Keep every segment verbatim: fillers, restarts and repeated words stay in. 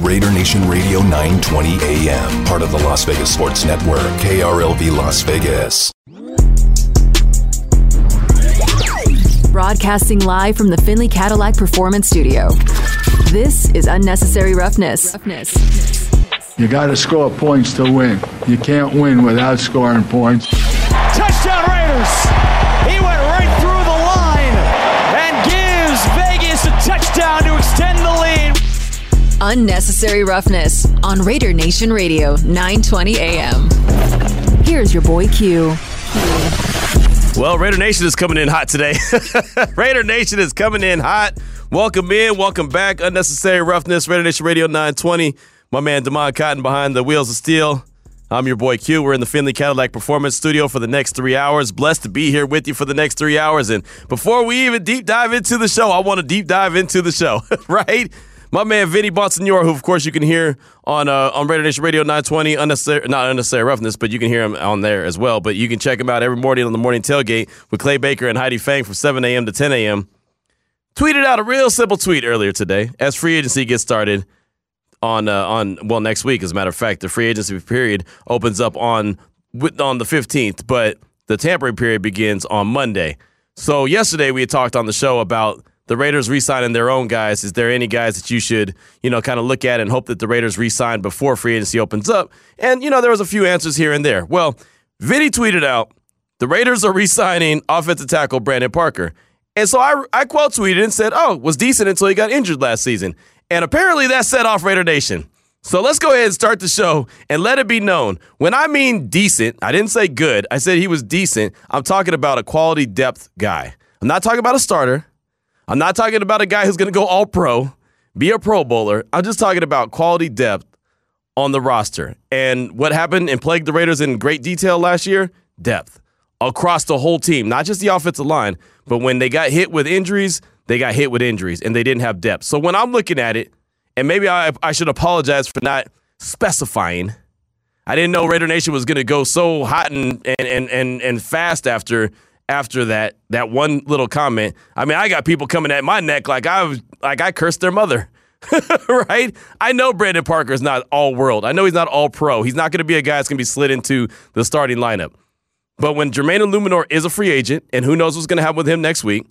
Raider Nation Radio nine twenty A M, part of the Las Vegas Sports Network, K R L V Las Vegas. Broadcasting live from the Finley Cadillac Performance Studio. This is Unnecessary Roughness. You got to score points to win. You can't win without scoring points. Touchdown Raiders! He went right through the line and gives Vegas a touchdown to extend the lead. Unnecessary Roughness on Raider Nation Radio, nine twenty A M. Here's your boy Q. Well, Raider Nation is coming in hot today. Raider Nation is coming in hot. Welcome in. Welcome back. Unnecessary Roughness, Raider Nation Radio nine twenty. My man, Damon Cotton, behind the wheels of steel. I'm your boy Q. We're in the Finley Cadillac Performance Studio for the next three hours. Blessed to be here with you for the next three hours. And before we even deep dive into the show, I want to deep dive into the show, right? My man, Vinny Bonsignor, who, of course, you can hear on uh, on Raider Nation Radio nine twenty, unnecessary, not Unnecessary Roughness, but you can hear him on there as well. But you can check him out every morning on the Morning Tailgate with Clay Baker and Heidi Fang from seven a.m. to ten a.m. Tweeted out a real simple tweet earlier today as free agency gets started on, uh, on well, next week, as a matter of fact. The free agency period opens up on on the fifteenth, but the tampering period begins on Monday. So yesterday we had talked on the show about the Raiders re-signing their own guys. Is there any guys that you should, you know, kind of look at and hope that the Raiders re-sign before free agency opens up? And, you know, there was a few answers here and there. Well, Vinny tweeted out, the Raiders are re-signing offensive tackle Brandon Parker. And so I, I quote tweeted and said, oh, was decent until he got injured last season. And apparently that set off Raider Nation. So let's go ahead and start the show and let it be known. When I mean decent, I didn't say good. I said he was decent. I'm talking about a quality depth guy. I'm not talking about a starter. I'm not talking about a guy who's going to go all pro, be a pro bowler. I'm just talking about quality depth on the roster. And what happened and plagued the Raiders in great detail last year? Depth across the whole team, not just the offensive line. But when they got hit with injuries, they got hit with injuries and they didn't have depth. So when I'm looking at it, and maybe I, I should apologize for not specifying, I didn't know Raider Nation was going to go so hot and, and, and, and fast after After that, that one little comment. I mean, I got people coming at my neck like I was, like I cursed their mother, right? I know Brandon Parker is not all world. I know he's not all pro. He's not going to be a guy that's going to be slid into the starting lineup. But when Jermaine Illuminor is a free agent, and who knows what's going to happen with him next week,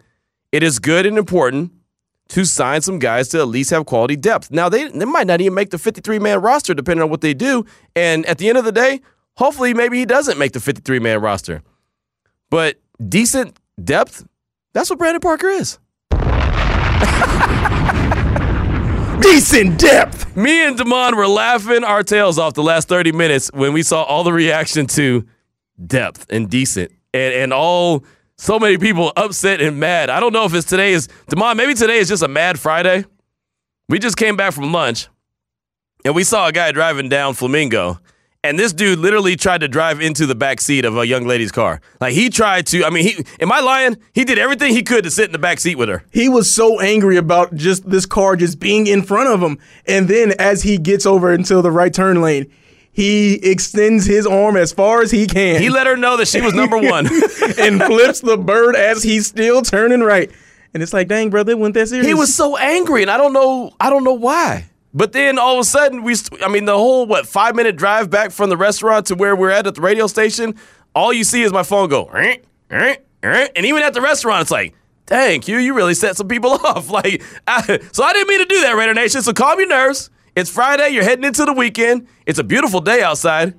it is good and important to sign some guys to at least have quality depth. Now, they, they might not even make the fifty-three man roster depending on what they do. And at the end of the day, hopefully maybe he doesn't make the fifty-three man roster. But decent depth, that's what Brandon Parker is. Decent depth. Me and Damon were laughing our tails off the last thirty minutes when we saw all the reaction to depth and decent and, and all so many people upset and mad. I don't know if it's today is, Damon, maybe today is just a mad Friday. We just came back from lunch and we saw a guy driving down Flamingo. And this dude literally tried to drive into the back seat of a young lady's car. Like, he tried to, I mean, he, am I lying? He did everything he could to sit in the back seat with her. He was so angry about just this car just being in front of him. And then as he gets over into the right turn lane, he extends his arm as far as he can. He let her know that she was number one. And flips the bird as he's still turning right. And it's like, dang, brother, it wasn't that serious. He was so angry, and I don't know, I don't know why. But then all of a sudden, we st- I mean, the whole, what, five-minute drive back from the restaurant to where we're at at the radio station, all you see is my phone go, eh, eh, eh. And even at the restaurant, it's like, dang, Q, you really set some people off. Like, I, so I didn't mean to do that, Raider Nation, so calm your nerves. It's Friday. You're heading into the weekend. It's a beautiful day outside,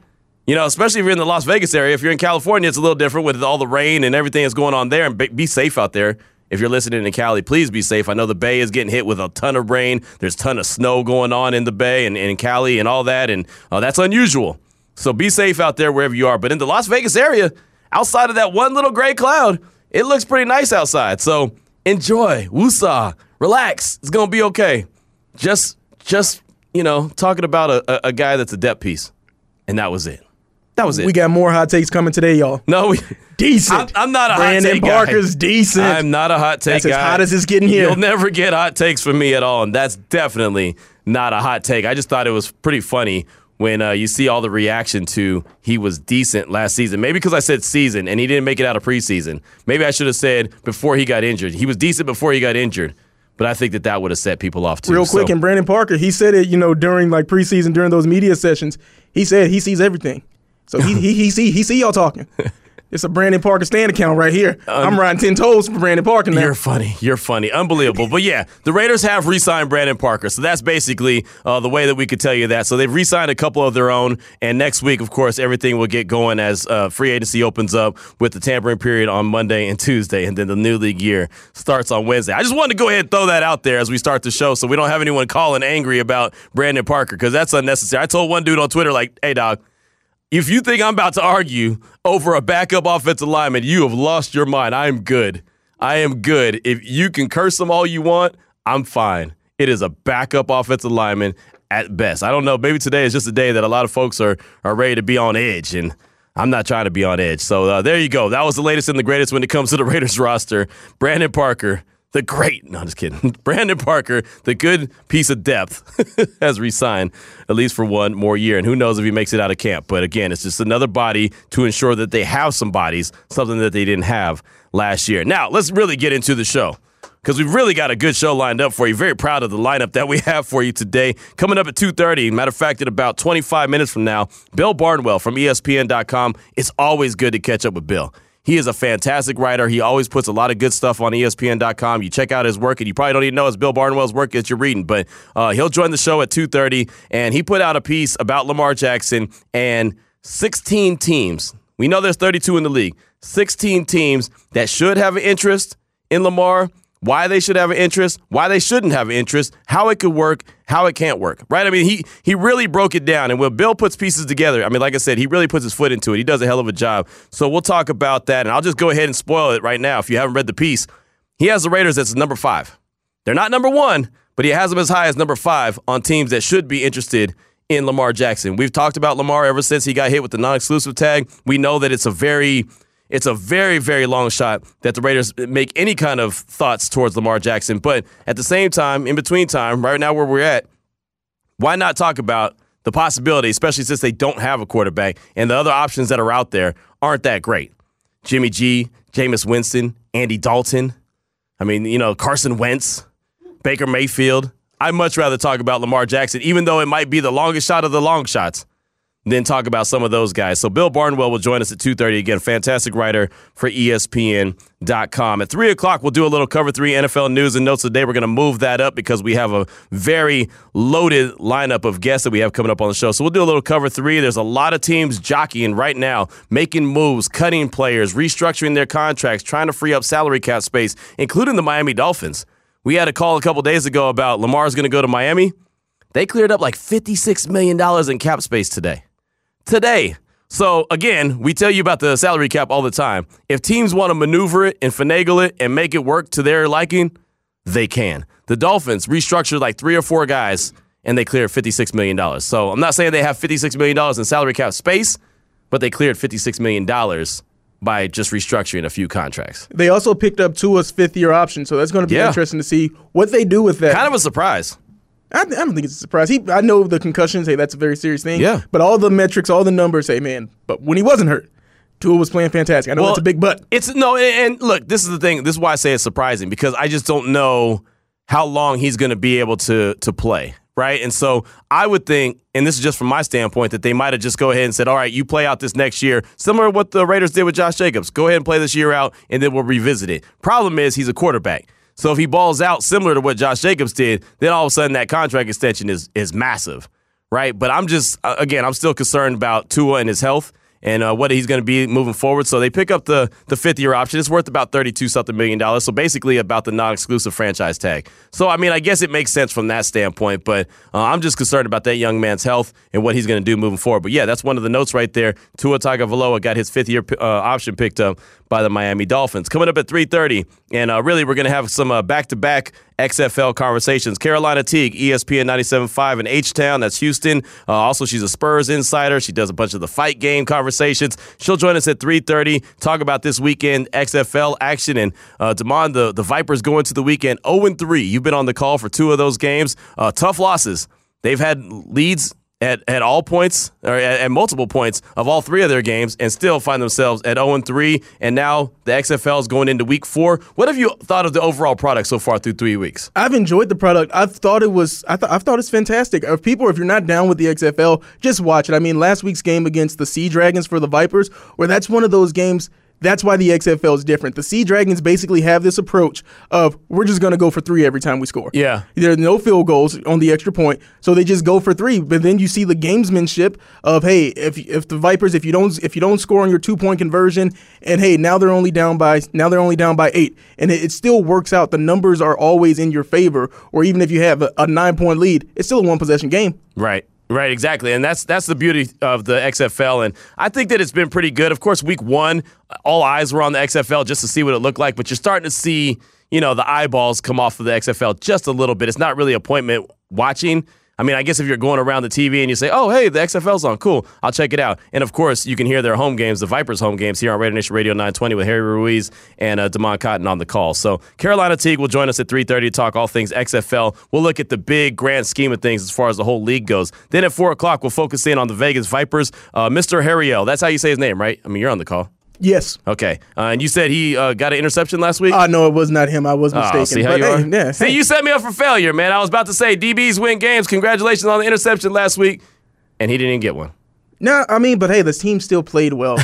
you know, especially if you're in the Las Vegas area. If you're in California, it's a little different with all the rain and everything that's going on there, and be, be safe out there. If you're listening in Cali, please be safe. I know the Bay is getting hit with a ton of rain. There's a ton of snow going on in the Bay and in Cali and all that, and uh, that's unusual. So be safe out there wherever you are. But in the Las Vegas area, outside of that one little gray cloud, it looks pretty nice outside. So enjoy, woosah, relax. It's going to be okay. Just, just you know, talking about a, a guy that's a depth piece, and that was it. That was it. We got more hot takes coming today, y'all. No, we, decent. I'm, I'm not a Brandon hot take Parker's guy. Parker's decent. I'm not a hot take that's guy. That's as hot as it's getting here. You'll never get hot takes from me at all, and that's definitely not a hot take. I just thought it was pretty funny when uh, you see all the reaction to he was decent last season. Maybe because I said season, and he didn't make it out of preseason. Maybe I should have said before he got injured. He was decent before he got injured. But I think that that would have set people off too. Real quick, so, and Brandon Parker, he said it, you know, during like preseason, during those media sessions, he said he sees everything. So he he he see he see y'all talking. It's a Brandon Parker stand account right here. Um, I'm riding ten toes for Brandon Parker now. You're funny. You're funny. Unbelievable. But, yeah, the Raiders have re-signed Brandon Parker. So that's basically uh, the way that we could tell you that. So they've re-signed a couple of their own. And next week, of course, everything will get going as uh, free agency opens up with the tampering period on Monday and Tuesday. And then the new league year starts on Wednesday. I just wanted to go ahead and throw that out there as we start the show so we don't have anyone calling angry about Brandon Parker because that's unnecessary. I told one dude on Twitter, like, hey, dog, if you think I'm about to argue over a backup offensive lineman, you have lost your mind. I am good. I am good. If you can curse them all you want, I'm fine. It is a backup offensive lineman at best. I don't know. Maybe today is just a day that a lot of folks are are ready to be on edge, and I'm not trying to be on edge. So uh, there you go. That was the latest and the greatest when it comes to the Raiders roster. Brandon Parker, the great, no, I'm just kidding. Brandon Parker, the good piece of depth, has re-signed at least for one more year. And who knows if he makes it out of camp. But again, it's just another body to ensure that they have some bodies, something that they didn't have last year. Now, let's really get into the show because we've really got a good show lined up for you. Very proud of the lineup that we have for you today. Coming up at two thirty, matter of fact, at about twenty-five minutes from now, Bill Barnwell from E S P N dot com. It's always good to catch up with Bill. He is a fantastic writer. He always puts a lot of good stuff on E S P N dot com. You check out his work, and you probably don't even know it's Bill Barnwell's work that you're reading, but uh, he'll join the show at two thirty, and he put out a piece about Lamar Jackson and sixteen teams. We know there's thirty-two in the league. sixteen teams that should have an interest in Lamar, why they should have an interest, why they shouldn't have an interest, how it could work, how it can't work, right? I mean, he he really broke it down. And when Bill puts pieces together, I mean, like I said, he really puts his foot into it. He does a hell of a job. So we'll talk about that, and I'll just go ahead and spoil it right now if you haven't read the piece. He has the Raiders as number five. They're not number one, but he has them as high as number five on teams that should be interested in Lamar Jackson. We've talked about Lamar ever since he got hit with the non-exclusive tag. We know that it's a very... It's a very, very long shot that the Raiders make any kind of thoughts towards Lamar Jackson. But at the same time, in between time, right now where we're at, why not talk about the possibility, especially since they don't have a quarterback and the other options that are out there aren't that great. Jimmy G, Jameis Winston, Andy Dalton. I mean, you know, Carson Wentz, Baker Mayfield. I'd much rather talk about Lamar Jackson, even though it might be the longest shot of the long shots. Then talk about some of those guys. So Bill Barnwell will join us at two thirty. Again, fantastic writer for E S P N dot com. At three o'clock, we'll do a little Cover three N F L news and notes today. We're going to move that up because we have a very loaded lineup of guests that we have coming up on the show. So we'll do a little Cover three. There's a lot of teams jockeying right now, making moves, cutting players, restructuring their contracts, trying to free up salary cap space, including the Miami Dolphins. We had a call a couple days ago about Lamar's going to go to Miami. They cleared up like fifty-six million dollars in cap space today. Today. So, again, we tell you about the salary cap all the time. If teams want to maneuver it and finagle it and make it work to their liking, they can. The Dolphins restructured like three or four guys, and they cleared fifty-six million dollars. So I'm not saying they have fifty-six million dollars in salary cap space, but they cleared fifty-six million dollars by just restructuring a few contracts. They also picked up Tua's fifth-year option, so that's going to be yeah. interesting to see what they do with that. Kind of a surprise. I, I don't think it's a surprise. He, I know the concussions, hey, that's a very serious thing. Yeah. But all the metrics, all the numbers, hey, man, but when he wasn't hurt, Tua was playing fantastic. I know well, that's a big but. It's no, and, and look, this is the thing. This is why I say it's surprising because I just don't know how long he's going to be able to to play, right? And so I would think, and this is just from my standpoint, that they might have just go ahead and said, all right, you play out this next year, similar to what the Raiders did with Josh Jacobs. Go ahead and play this year out, and then we'll revisit it. Problem is he's a quarterback. So if he balls out similar to what Josh Jacobs did, then all of a sudden that contract extension is is massive, right? But I'm just, again, I'm still concerned about Tua and his health and uh, what he's going to be moving forward. So they pick up the the fifth-year option. It's worth about thirty-two something million dollars, so basically about the non-exclusive franchise tag. So, I mean, I guess it makes sense from that standpoint, but uh, I'm just concerned about that young man's health and what he's going to do moving forward. But, yeah, that's one of the notes right there. Tua Tagovailoa got his fifth-year uh, option picked up by the Miami Dolphins. Coming up at three thirty, and uh, really we're going to have some uh, back-to-back X F L conversations. Carolina Teague, E S P N ninety-seven point five in H-Town. That's Houston. Uh, also, she's a Spurs insider. She does a bunch of the fight game conversations. She'll join us at three thirty, talk about this weekend X F L action. And, uh, Damon, the, the Vipers go into the weekend oh and three. You've been on the call for two of those games. Uh, tough losses. They've had leads at, at all points, or at, at multiple points of all three of their games, and still find themselves at oh and three, and now the X F L is going into week four. What have you thought of the overall product so far through three weeks? I've enjoyed the product. I've thought it was, I th- I've thought it's fantastic. If people, if you're not down with the X F L, just watch it. I mean, last week's game against the Sea Dragons for the Vipers, where that's one of those games. That's why the X F L is different. The Sea Dragons basically have this approach of we're just going to go for three every time we score. Yeah. There are no field goals on the extra point, so they just go for three. But then you see the gamesmanship of, hey, if if the Vipers, if you don't if you don't score on your two-point conversion, and hey, now they're only down by now they're only down by eight. And it, it still works out. The numbers are always in your favor, or even if you have a, a nine-point lead, it's still a one-possession game. Right. Right, exactly, and that's that's the beauty of the X F L, and I think that it's been pretty good. Of course, week one, all eyes were on the X F L just to see what it looked like, but you're starting to see, you know, the eyeballs come off of the X F L just a little bit. It's not really appointment watching. I mean, I guess if you're going around the T V and you say, oh, hey, the X F L's on, cool, I'll check it out. And, of course, you can hear their home games, the Vipers' home games, here on Raider Nation Radio nine twenty with Harry Ruiz and uh, Damon Cotton on the call. So Carolina Teague will join us at three thirty to talk all things X F L. We'll look at the big, grand scheme of things as far as the whole league goes. Then at four o'clock, we'll focus in on the Vegas Vipers. Uh, Mister Harriel, that's how you say his name, right? I mean, you're on the call. Yes. Okay. Uh, and you said he uh, got an interception last week? Uh, no, it was not him. I was mistaken. Oh, see how but, you are? Hey, yeah, see, hey. You set me up for failure, man. I was about to say, D Bs win games. Congratulations on the interception last week. And he didn't even get one. No, I mean, but hey, this team still played well.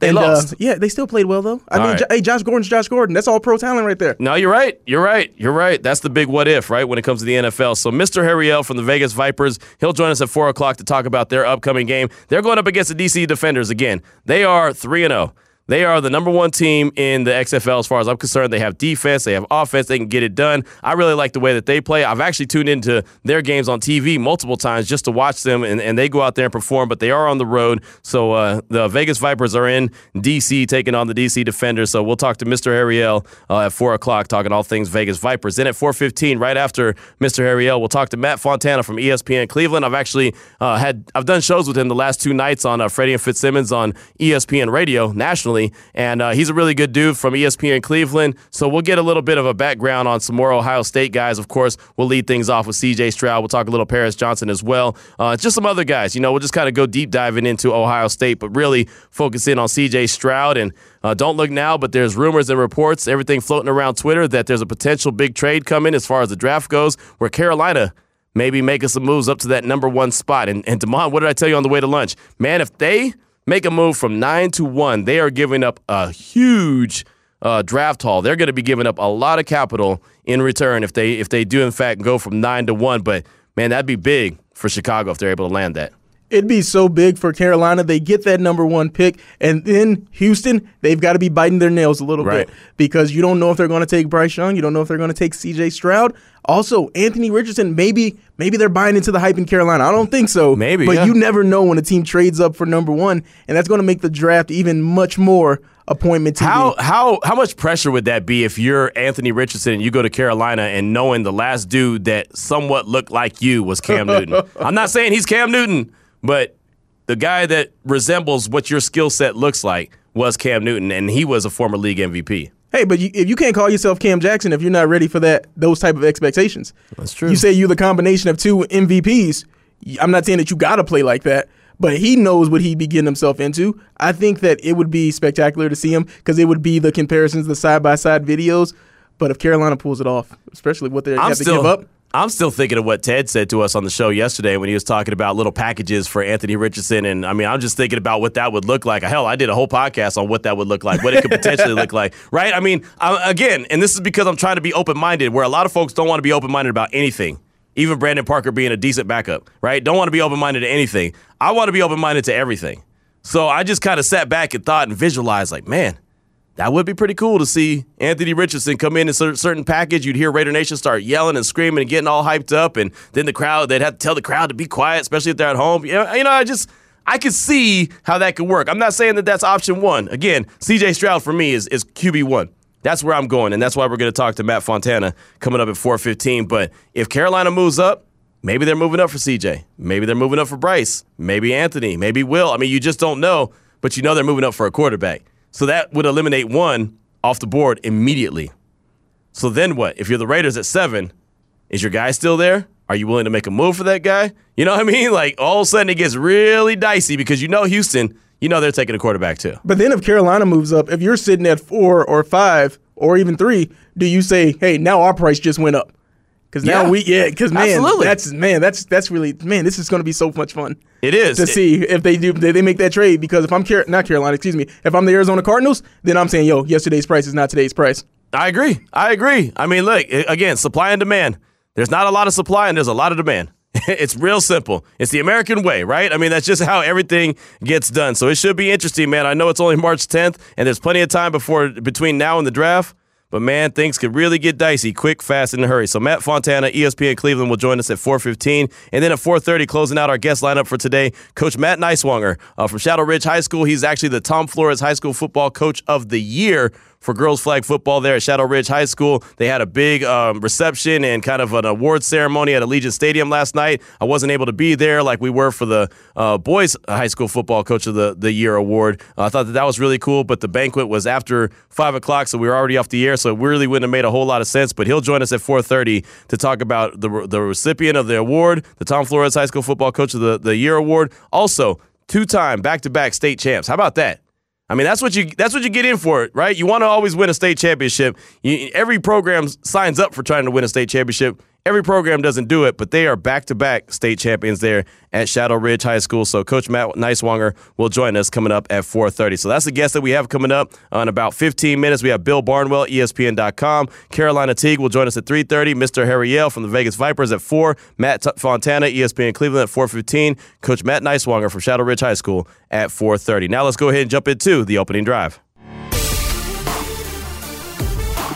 They and, lost. Uh, yeah, they still played well, though. I all mean, right. J- hey, Josh Gordon's Josh Gordon. That's all pro talent right there. No, you're right. You're right. You're right. That's the big what if, right, when it comes to the N F L. So Mister Harriel from the Vegas Vipers, he'll join us at four o'clock to talk about their upcoming game. They're going up against the D C. Defenders again. They are three and oh. They are the number one team in the X F L as far as I'm concerned. They have defense. They have offense. They can get it done. I really like the way that they play. I've actually tuned into their games on T V multiple times just to watch them, and, and they go out there and perform, but they are on the road. So uh, the Vegas Vipers are in D C taking on the D C. Defenders. So we'll talk to Mister Harriel uh, at four o'clock talking all things Vegas Vipers. Then at four fifteen, right after Mister Harriel, we'll talk to Matt Fontana from E S P N Cleveland. I've actually uh, had I've done shows with him the last two nights on uh, Freddie and Fitzsimmons on E S P N Radio nationally. And uh, he's a really good dude from E S P N Cleveland. So we'll get a little bit of a background on some more Ohio State guys. Of course, we'll lead things off with C J. Stroud. We'll talk a little Paris Johnson as well. Uh, just some other guys. You know, we'll just kind of go deep diving into Ohio State, but really focus in on C J. Stroud. And uh, don't look now, but there's rumors and reports, everything floating around Twitter, that there's a potential big trade coming as far as the draft goes, where Carolina maybe making some moves up to that number one spot. And, and Damon, what did I tell you on the way to lunch? Man, if they make a move from nine to one, they are giving up a huge uh, draft haul. They're going to be giving up a lot of capital in return if they if they do, in fact, go from nine to one. But, man, that'd be big for Chicago if they're able to land that. It'd be so big for Carolina. They get that number one pick, and then Houston, they've got to be biting their nails a little right. bit, because you don't know if they're going to take Bryce Young. You don't know if they're going to take C J. Stroud. Also, Anthony Richardson, maybe maybe they're buying into the hype in Carolina. I don't think so. Maybe, But yeah. you never know when a team trades up for number one, and that's going to make the draft even much more appointment T V. How, how, how much pressure would that be if you're Anthony Richardson and you go to Carolina and knowing the last dude that somewhat looked like you was Cam Newton? I'm not saying he's Cam Newton, but the guy that resembles what your skill set looks like was Cam Newton, and he was a former league M V P. Hey, but you, if you can't call yourself Cam Jackson if you're not ready for that, those type of expectations. That's true. You say you're the combination of two M V Ps. I'm not saying that you got to play like that, but he knows what he'd be getting himself into. I think that it would be spectacular to see him, because it would be the comparisons, the side-by-side videos. But if Carolina pulls it off, especially what they have to give up. I'm still thinking of what Ted said to us on the show yesterday when he was talking about little packages for Anthony Richardson. And, I mean, I'm just thinking about what that would look like. Hell, I did a whole podcast on what that would look like, what it could potentially look like, right? I mean, I, again, and this is because I'm trying to be open-minded, where a lot of folks don't want to be open-minded about anything, even Brandon Parker being a decent backup, right? Don't want to be open-minded to anything. I want to be open-minded to everything. So I just kind of sat back and thought and visualized, like, man, that would be pretty cool to see Anthony Richardson come in a certain package. You'd hear Raider Nation start yelling and screaming and getting all hyped up, and then the crowd, they'd have to tell the crowd to be quiet, especially if they're at home. You know, I just, I could see how that could work. I'm not saying that that's option one. Again, C J. Stroud for me is, is Q B one. That's where I'm going, and that's why we're going to talk to Matt Fontana coming up at four fifteen. But if Carolina moves up, maybe they're moving up for C J. Maybe they're moving up for Bryce. Maybe Anthony. Maybe Will. I mean, you just don't know, but you know they're moving up for a quarterback. So that would eliminate one off the board immediately. So then what? If you're the Raiders at seven, is your guy still there? Are you willing to make a move for that guy? You know what I mean? Like, all of a sudden it gets really dicey because you know Houston, you know they're taking a quarterback too. But then if Carolina moves up, if you're sitting at four or five or even three, do you say, hey, now our price just went up? Because now yeah. we, yeah, because man, Absolutely. that's man, that's that's really man, this is going to be so much fun. It is to it, see if they do they, they make that trade. Because if I'm Car- not Carolina, excuse me, if I'm the Arizona Cardinals, then I'm saying, yo, yesterday's price is not today's price. I agree. I agree. I mean, look, again, supply and demand. There's not a lot of supply and there's a lot of demand. It's real simple. It's the American way, right? I mean, that's just how everything gets done. So it should be interesting, man. I know it's only March tenth, and there's plenty of time before between now and the draft. But, man, things could really get dicey quick, fast, and in a hurry. So Matt Fontana, E S P N Cleveland, will join us at four fifteen. And then at four thirty, closing out our guest lineup for today, Coach Matt Nieswanger uh, from Shadow Ridge High School. He's actually the Tom Flores High School Football Coach of the Year for girls flag football there at Shadow Ridge High School. They had a big um, reception and kind of an award ceremony at Allegiant Stadium last night. I wasn't able to be there like we were for the uh, boys high school football coach of the, the year award. Uh, I thought that that was really cool, but the banquet was after five o'clock, so we were already off the air, so it really wouldn't have made a whole lot of sense. But he'll join us at four thirty to talk about the, the recipient of the award, the Tom Flores High School Football Coach of the, the Year award. Also, two-time back-to-back state champs. How about that? I mean, that's what you that's what you get in for, right? You want to always win a state championship. You, every program signs up for trying to win a state championship. Every program doesn't do it, but they are back-to-back state champions there at Shadow Ridge High School. So Coach Matt Nieswanger will join us coming up at four thirty. So that's the guest that we have coming up in about fifteen minutes. We have Bill Barnwell, E S P N dot com. Carolina Teague will join us at three thirty. Mister Harry Yale from the Vegas Vipers at four. Matt Fontana, E S P N Cleveland at four fifteen. Coach Matt Nieswanger from Shadow Ridge High School at four thirty. Now let's go ahead and jump into the opening drive.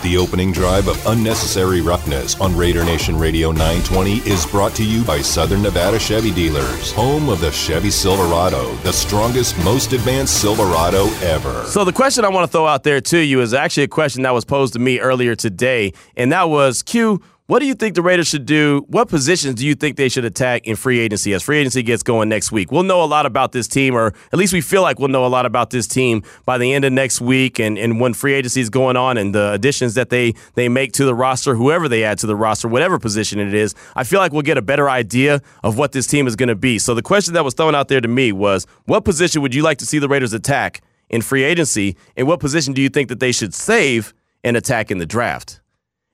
The opening drive of Unnecessary Roughness on Raider Nation Radio nine twenty is brought to you by Southern Nevada Chevy Dealers, home of the Chevy Silverado, the strongest, most advanced Silverado ever. So the question I want to throw out there to you is actually a question that was posed to me earlier today, and that was, Q, what do you think the Raiders should do? What positions do you think they should attack in free agency as free agency gets going next week? We'll know a lot about this team, or at least we feel like we'll know a lot about this team by the end of next week, and, and when free agency is going on and the additions that they, they make to the roster, whoever they add to the roster, whatever position it is, I feel like we'll get a better idea of what this team is going to be. So the question that was thrown out there to me was, what position would you like to see the Raiders attack in free agency, and what position do you think that they should save and attack in the draft?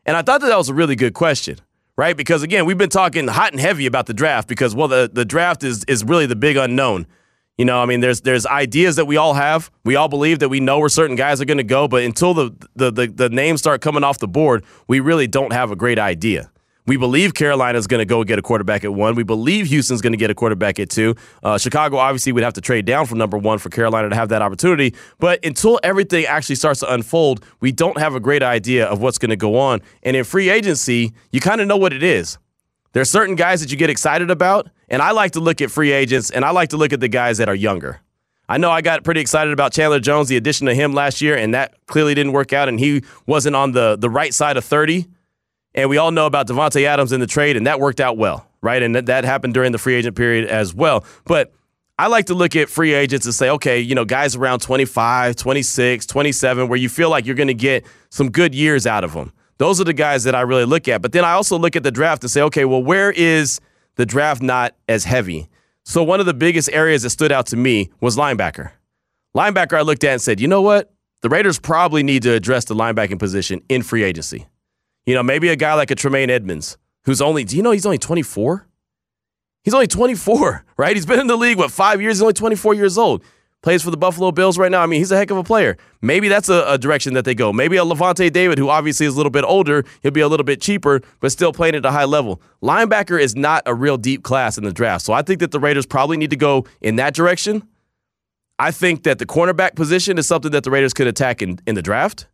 And I thought that that was a really good question, right? Because, again, we've been talking hot and heavy about the draft because, well, the, the draft is is really the big unknown. You know, I mean, there's there's ideas that we all have. We all believe that we know where certain guys are going to go, but until the, the, the, the names start coming off the board, we really don't have a great idea. We believe Carolina's going to go get a quarterback at one. We believe Houston's going to get a quarterback at two. Uh, Chicago obviously would have to trade down from number one for Carolina to have that opportunity. But until everything actually starts to unfold, we don't have a great idea of what's going to go on. And in free agency, you kind of know what it is. There are certain guys that you get excited about, and I like to look at free agents, and I like to look at the guys that are younger. I know I got pretty excited about Chandler Jones, the addition to him last year, and that clearly didn't work out, and he wasn't on the, the right side of thirty. And we all know about Devontae Adams in the trade, and that worked out well, right? And that, that happened during the free agent period as well. But I like to look at free agents and say, okay, you know, guys around twenty-five, twenty-six, twenty-seven, where you feel like you're going to get some good years out of them. Those are the guys that I really look at. But then I also look at the draft and say, okay, well, where is the draft not as heavy? So one of the biggest areas that stood out to me was linebacker. Linebacker I looked at and said, you know what? The Raiders probably need to address the linebacking position in free agency. You know, maybe a guy like a Tremaine Edmunds, who's only, do you know he's only twenty-four? He's only twenty-four, right? He's been in the league, what, five years? He's only twenty-four years old. Plays for the Buffalo Bills right now. I mean, he's a heck of a player. Maybe that's a, a direction that they go. Maybe a Levante David, who obviously is a little bit older. He'll be a little bit cheaper, but still playing at a high level. Linebacker is not a real deep class in the draft. So I think that the Raiders probably need to go in that direction. I think that the cornerback position is something that the Raiders could attack in, in the draft.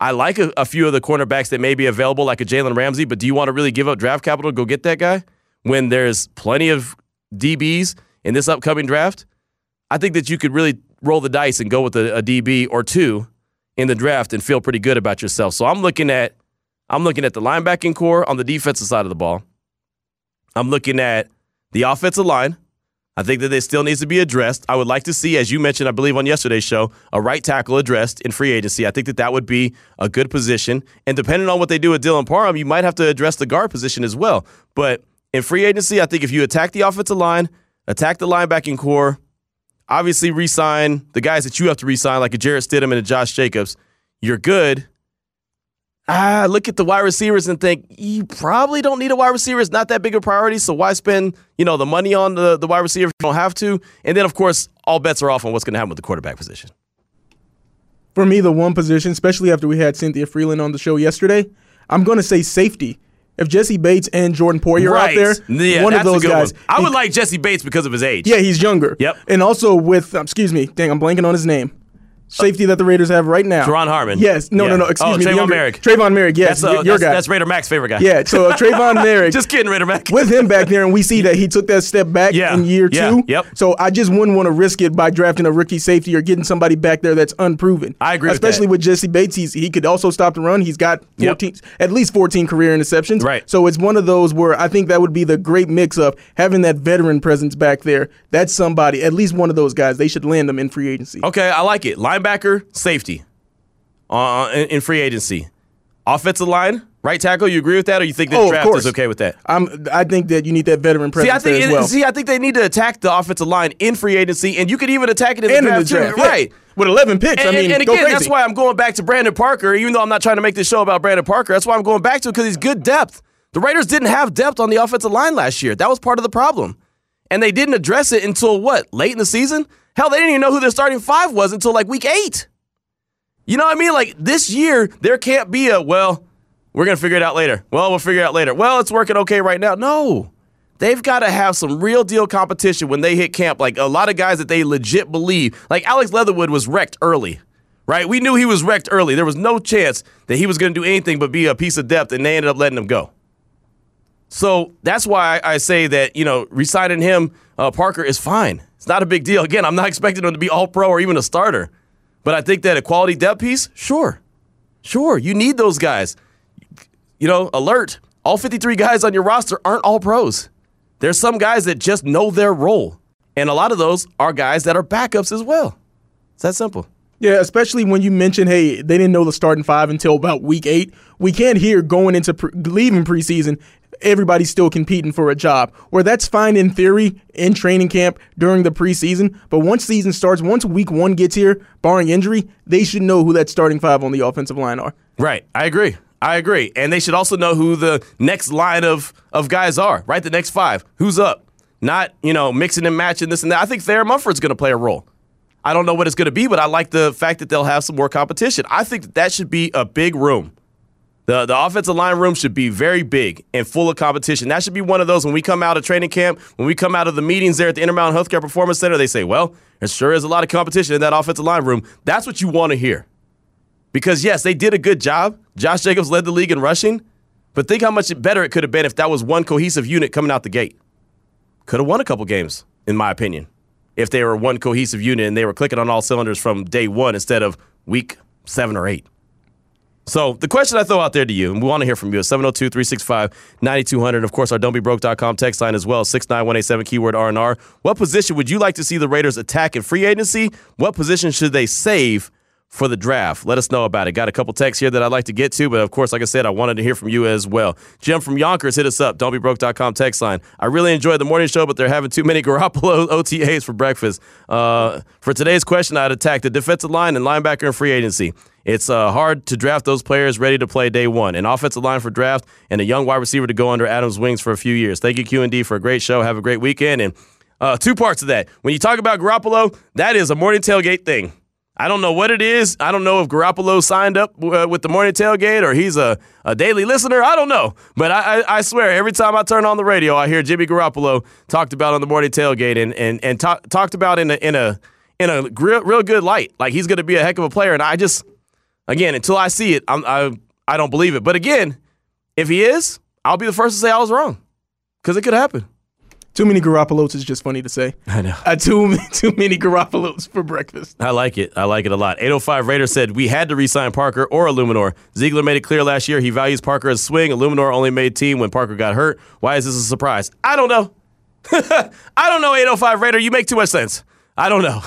I like a, a few of the cornerbacks that may be available, like a Jalen Ramsey, but do you want to really give up draft capital to go get that guy when there's plenty of D Bs in this upcoming draft? I think that you could really roll the dice and go with a, a D B or two in the draft and feel pretty good about yourself. So I'm looking at I'm looking at the linebacking core on the defensive side of the ball. I'm looking at the offensive line. I think that it still needs to be addressed. I would like to see, as you mentioned, I believe on yesterday's show, a right tackle addressed in free agency. I think that that would be a good position. And depending on what they do with Dylan Parham, you might have to address the guard position as well. But In free agency, I think if you attack the offensive line, attack the linebacking core, obviously re-sign the guys that you have to re-sign, like a Jarrett Stidham and a Josh Jacobs, you're good. I look at the wide receivers and think, you probably don't need a wide receiver. It's not that big a priority, so why spend you know the money on the, the wide receiver if you don't have to? And then, of course, all bets are off on what's going to happen with the quarterback position. For me, the one position, especially after we had Cynthia Freeland on the show yesterday, I'm going to say safety. If Jesse Bates and Jordan Poyer right. are out there, yeah, one of those guys. One. I he, would like Jesse Bates because of his age. Yeah, he's younger. Yep. And also with, um, excuse me, dang, I'm blanking on his name. Safety that the Raiders have right now. Teron Harmon. Yes. No, yeah. no, no. Excuse oh, me. Trayvon Merrick. Trayvon Merrick, yes. That's, uh, your that's, guy. That's Raider Mac's favorite guy. Yeah, so Trayvon Merrick. Just kidding, Raider Mac. With him back there, and we see that he took that step back yeah. in year yeah. two. Yep. So I just wouldn't want to risk it by drafting a rookie safety or getting somebody back there that's unproven. I agree Especially with, that. with Jesse Bates. He's, he could also stop the run. He's got fourteen, yep. at least fourteen career interceptions. Right. So it's one of those where I think that would be the great mix of having that veteran presence back there. That's somebody, at least one of those guys. They should land them in free agency. Okay, I like it. Linebacker, safety uh, in, in free agency. Offensive line, right tackle, you agree with that, or you think the oh, draft is okay with that? I'm, I think that you need that veteran presence see, I think, as well. See, I think they need to attack the offensive line in free agency, and you could even attack it in and the draft, in the draft. Yeah. Right. With eleven picks, and, I mean, and, and again, go crazy. That's why I'm going back to Brandon Parker, even though I'm not trying to make this show about Brandon Parker. That's why I'm going back to it, because he's good depth. The Raiders didn't have depth on the offensive line last year. That was part of the problem. And they didn't address it until, what, late in the season? Hell, they didn't even know who their starting five was until, like, week eight. You know what I mean? Like, this year, there can't be a, well, we're going to figure it out later. Well, we'll figure it out later. Well, it's working okay right now. No. They've got to have some real-deal competition when they hit camp. Like, a lot of guys that they legit believe. Like, Alex Leatherwood was wrecked early, right? We knew he was wrecked early. There was no chance that he was going to do anything but be a piece of depth, and they ended up letting him go. So that's why I say that, you know, re-signing him, uh, Parker, is fine. It's not a big deal. Again, I'm not expecting him to be all-pro or even a starter. But I think that a quality depth piece, sure. Sure, you need those guys. You know, alert, all fifty-three guys on your roster aren't all pros. There's some guys that just know their role. And a lot of those are guys that are backups as well. It's that simple. Yeah, especially when you mention, hey, they didn't know the starting five until about week eight. We can't hear going into pre- leaving preseason, everybody's still competing for a job. Where that's fine in theory, in training camp, during the preseason. But once season starts, once week one gets here, barring injury, they should know who that starting five on the offensive line are. Right. I agree. I agree. And they should also know who the next line of, of guys are, right? The next five. Who's up? Not, you know, mixing and matching this and that. I think Thayer Mumford's going to play a role. I don't know what it's going to be, but I like the fact that they'll have some more competition. I think that, that should be a big room. The the offensive line room should be very big and full of competition. That should be one of those when we come out of training camp, when we come out of the meetings there at the Intermountain Healthcare Performance Center, they say, well, there sure is a lot of competition in that offensive line room. That's what you want to hear. Because, yes, they did a good job. Josh Jacobs led the league in rushing. But think how much better it could have been if that was one cohesive unit coming out the gate. Could have won a couple games, in my opinion, if they were one cohesive unit and they were clicking on all cylinders from day one instead of week seven or eight. So the question I throw out there to you, and we want to hear from you, is seven oh two, three six five, nine two hundred. Of course, our don't be broke dot com text line as well, six nine one eight seven, keyword R and R. What position would you like to see the Raiders attack in free agency? What position should they save for the draft? Let us know about it. Got a couple texts here that I'd like to get to, but of course, like I said, I wanted to hear from you as well. Jim from Yonkers, hit us up, don't be broke dot com text line. I really enjoyed the morning show, but they're having too many Garoppolo O T As for breakfast. Uh, for today's question, I'd attack the defensive line and linebacker in free agency. It's uh, hard to draft those players ready to play day one. An offensive line for draft and a young wide receiver to go under Adams' wings for a few years. Thank you, Q and D, for a great show. Have a great weekend. And uh, two parts of that. When you talk about Garoppolo, that is a morning tailgate thing. I don't know what it is. I don't know if Garoppolo signed up uh, with the morning tailgate or he's a, a daily listener. I don't know. But I, I, I swear, every time I turn on the radio, I hear Jimmy Garoppolo talked about on the morning tailgate and, and, and ta- talked about in a, in a, in a real, real good light. Like, he's going to be a heck of a player. And I just... Again, until I see it, I'm, I I don't believe it. But again, if he is, I'll be the first to say I was wrong, because it could happen. Too many Garoppolos is just funny to say. I know. Uh, too, too many Garoppolos for breakfast. I like it. I like it a lot. eight oh five Raider said, we had to re-sign Parker or Illuminor. Ziegler made it clear last year he values Parker as swing. Illuminor only made team when Parker got hurt. Why is this a surprise? I don't know. I don't know, eight oh five Raider. You make too much sense. I don't know.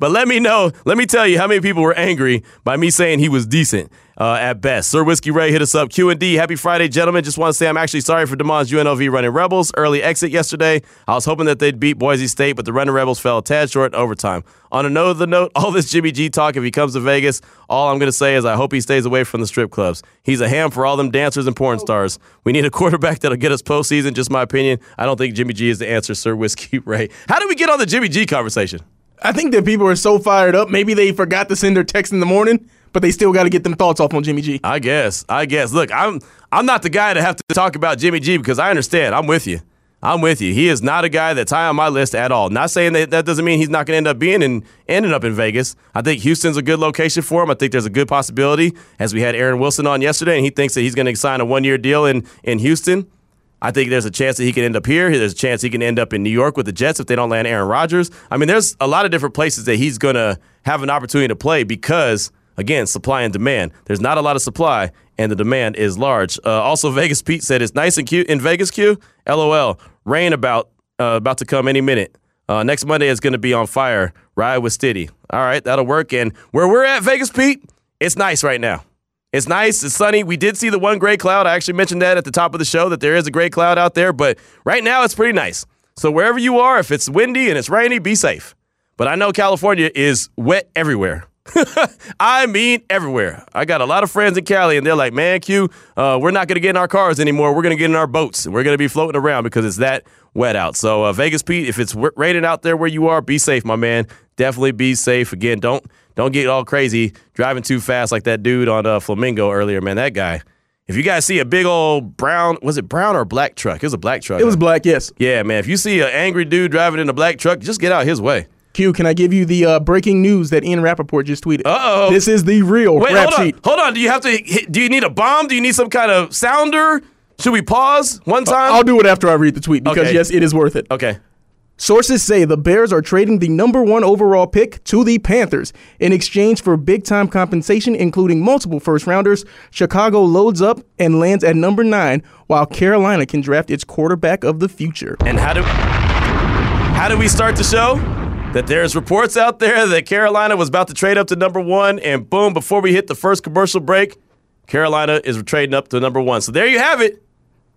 But let me know. Let me tell you how many people were angry by me saying he was decent. uh, at best. Sir Whiskey Ray, hit us up. Q and D, happy Friday, gentlemen. Just want to say I'm actually sorry for DeMond's U N L V running Rebels. Early exit yesterday. I was hoping that they'd beat Boise State, but the running Rebels fell a tad short in overtime. On another note, all this Jimmy G talk, if he comes to Vegas, all I'm going to say is I hope he stays away from the strip clubs. He's a ham for all them dancers and porn stars. We need a quarterback that'll get us postseason, just my opinion. I don't think Jimmy G is the answer, Sir Whiskey Ray. How did we get on the Jimmy G conversation? I think that people are so fired up. Maybe they forgot to send their text in the morning, but they still got to get them thoughts off on Jimmy G. I guess. I guess. Look, I'm I'm not the guy to have to talk about Jimmy G because I understand. I'm with you. I'm with you. He is not a guy that's high on my list at all. Not saying that that doesn't mean he's not going to end up being and ending up in Vegas. I think Houston's a good location for him. I think there's a good possibility, as we had Aaron Wilson on yesterday, and he thinks that he's going to sign a one-year deal in, in Houston. I think there's a chance that he can end up here. There's a chance he can end up in New York with the Jets if they don't land Aaron Rodgers. I mean, there's a lot of different places that he's going to have an opportunity to play because, again, supply and demand. There's not a lot of supply, and the demand is large. Uh, also, Vegas Pete said it's nice and cute in Vegas, Q. L O L. Rain about uh, about to come any minute. Uh, next Monday is going to be on fire. Ride with Stiddy. All right, that'll work. And where we're at, Vegas Pete, it's nice right now. It's nice. It's sunny. We did see the one gray cloud. I actually mentioned that at the top of the show, that there is a gray cloud out there. But right now, it's pretty nice. So wherever you are, if it's windy and it's rainy, be safe. But I know California is wet everywhere. I mean everywhere. I got a lot of friends in Cali, and they're like, man, Q, uh, we're not going to get in our cars anymore. We're going to get in our boats, and we're going to be floating around because it's that wet out. So uh, Vegas Pete, if it's raining out there where you are, be safe, my man. Definitely be safe. Again, don't don't get all crazy driving too fast like that dude on uh, Flamingo earlier, man. That guy. If you guys see a big old brown, was it brown or black truck? It was a black truck. It was black, yes. Yeah, man. If you see an angry dude driving in a black truck, just get out his way. Q, can I give you the uh, breaking news that Ian Rappaport just tweeted? Uh-oh. This is the real Wait, rap hold on. sheet. Hold on. Do you have to? Do you need a bomb? Do you need some kind of sounder? Should we pause one time? Uh, I'll do it after I read the tweet because, okay. Yes, it is worth it. Okay. Sources say the Bears are trading the number one overall pick to the Panthers in exchange for big-time compensation, including multiple first-rounders. Chicago loads up and lands at number nine, while Carolina can draft its quarterback of the future. And how do how do we start the show? That there's reports out there that Carolina was about to trade up to number one, and boom, before we hit the first commercial break, Carolina is trading up to number one. So there you have it.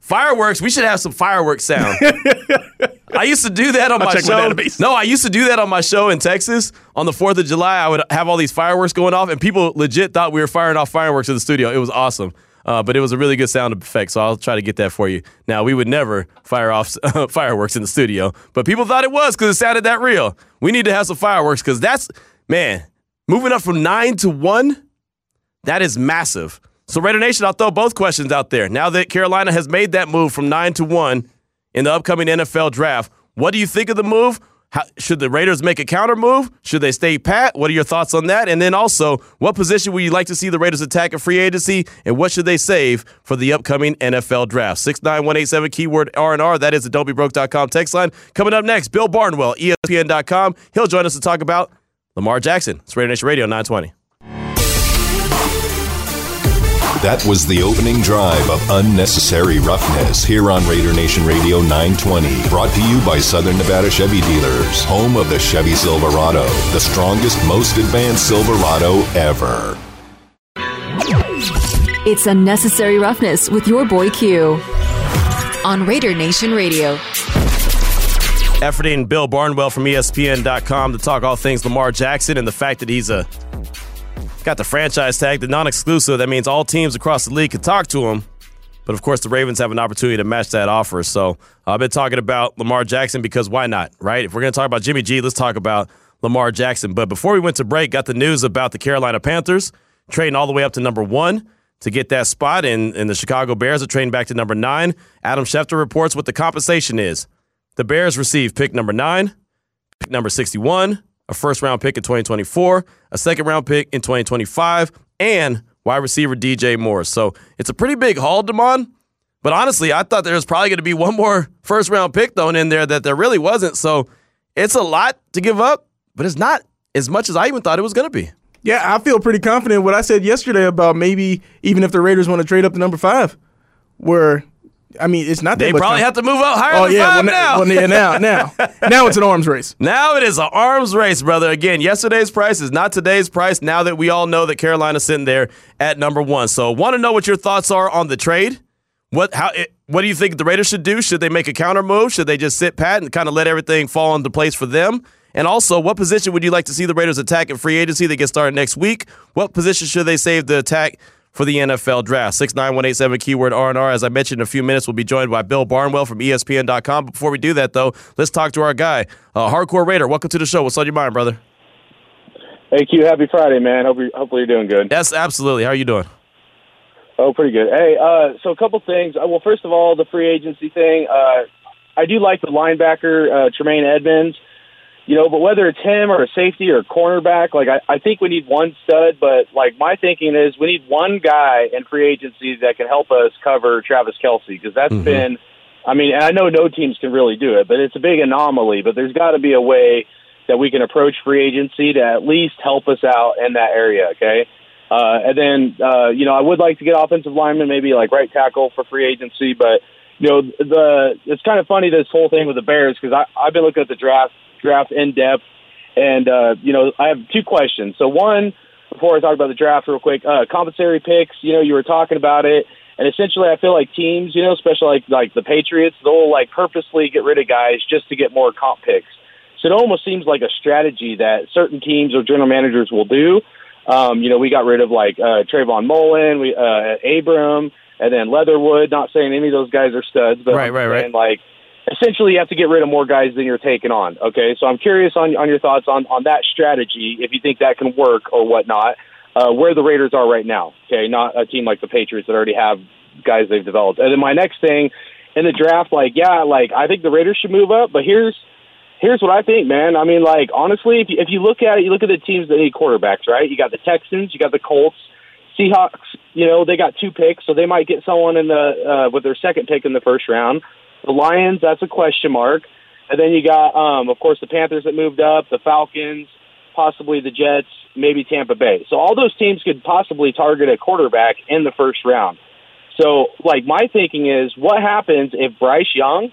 Fireworks. We should have some fireworks sound. I used to do that on I'll my show. My no, I used to do that on my show in Texas. On the fourth of July, I would have all these fireworks going off, and people legit thought we were firing off fireworks in the studio. It was awesome. Uh, but it was a really good sound effect, so I'll try to get that for you. Now, we would never fire off uh, fireworks in the studio, but people thought it was because it sounded that real. We need to have some fireworks because that's, man, moving up from nine to one, that is massive. So, Raider Nation, I'll throw both questions out there. Now that Carolina has made that move from nine to one in the upcoming N F L draft, what do you think of the move? How, should the Raiders make a counter move? Should they stay pat? What are your thoughts on that? And then also, what position would you like to see the Raiders attack in free agency? And what should they save for the upcoming N F L draft? six nine one eight seven, keyword R and R. That is the don't be broke dot com text line. Coming up next, Bill Barnwell, E S P N dot com. He'll join us to talk about Lamar Jackson. It's Raider Nation Radio nine twenty. That was the opening drive of Unnecessary Roughness here on Raider Nation Radio nine twenty. Brought to you by Southern Nevada Chevy Dealers, home of the Chevy Silverado, the strongest, most advanced Silverado ever. It's Unnecessary Roughness with your boy Q on Raider Nation Radio. Efforting Bill Barnwell from E S P N dot com to talk all things Lamar Jackson and the fact that he's a got the franchise tag, the non-exclusive. That means all teams across the league can talk to him. But, of course, the Ravens have an opportunity to match that offer. So I've been talking about Lamar Jackson because why not, right? If we're going to talk about Jimmy G, let's talk about Lamar Jackson. But before we went to break, got the news about the Carolina Panthers trading all the way up to number one to get that spot. And, and the Chicago Bears are trading back to number nine. Adam Schefter reports what the compensation is. The Bears receive pick number nine, pick number sixty-one, a first-round pick in twenty twenty-four, a second-round pick in twenty twenty-five, and wide receiver D J Moore. So it's a pretty big haul, Damon. But honestly, I thought there was probably going to be one more first-round pick thrown in there that there really wasn't. So it's a lot to give up, but it's not as much as I even thought it was going to be. Yeah, I feel pretty confident what I said yesterday about maybe even if the Raiders want to trade up to number five, where I mean, it's not that they much probably time. Have to move up higher oh, than yeah, five well, now. Well, yeah, now, now, now it's an arms race. Now it is an arms race, brother. Again, yesterday's price is not today's price. Now that we all know that Carolina's sitting there at number one, so want to know what your thoughts are on the trade? What how it, what do you think the Raiders should do? Should they make a counter move? Should they just sit pat and kind of let everything fall into place for them? And also, what position would you like to see the Raiders attack in free agency that gets started next week? What position should they save the attack for the N F L draft? six nine one eight seven, keyword R and R. As I mentioned, in a few minutes, we'll be joined by Bill Barnwell from E S P N dot com. Before we do that, though, let's talk to our guy, uh, Hardcore Raider. Welcome to the show. What's on your mind, brother? Hey, Q, happy Friday, man. Hope you're, hopefully you're doing good. Yes, absolutely. How are you doing? Oh, pretty good. Hey, uh, so a couple things. Well, first of all, the free agency thing. Uh, I do like the linebacker, uh, Tremaine Edmunds. You know, but whether it's him or a safety or a cornerback, like, I, I think we need one stud, but, like, my thinking is we need one guy in free agency that can help us cover Travis Kelce, because that's mm-hmm. been, I mean, I know no teams can really do it, but it's a big anomaly, but there's got to be a way that we can approach free agency to at least help us out in that area, okay? Uh, and then, uh, you know, I would like to get offensive linemen, maybe, like, right tackle for free agency, but, you know, the it's kind of funny, this whole thing with the Bears, because I've been looking at the draft, draft in depth, and uh you know I have two questions. So one, before I talk about the draft real quick, uh compensatory picks, you know you were talking about it, and essentially I feel like teams, you know especially like like the Patriots, they'll like purposely get rid of guys just to get more comp picks. So it almost seems like a strategy that certain teams or general managers will do. Um you know we got rid of like uh Trayvon Mullen, we uh Abram, and then Leatherwood. Not saying any of those guys are studs, but right right right like essentially, you have to get rid of more guys than you're taking on, okay? So I'm curious on on your thoughts on, on that strategy, if you think that can work or whatnot, uh, where the Raiders are right now, okay? Not a team like the Patriots that already have guys they've developed. And then my next thing, in the draft, like, yeah, like, I think the Raiders should move up, but here's here's what I think, man. I mean, like, honestly, if you, if you look at it, you look at the teams that need quarterbacks, right? You got the Texans, you got the Colts, Seahawks, you know, they got two picks, so they might get someone in the uh, with their second pick in the first round. The Lions, that's a question mark. And then you got, um, of course, the Panthers that moved up, the Falcons, possibly the Jets, maybe Tampa Bay. So all those teams could possibly target a quarterback in the first round. So, like, my thinking is, what happens if Bryce Young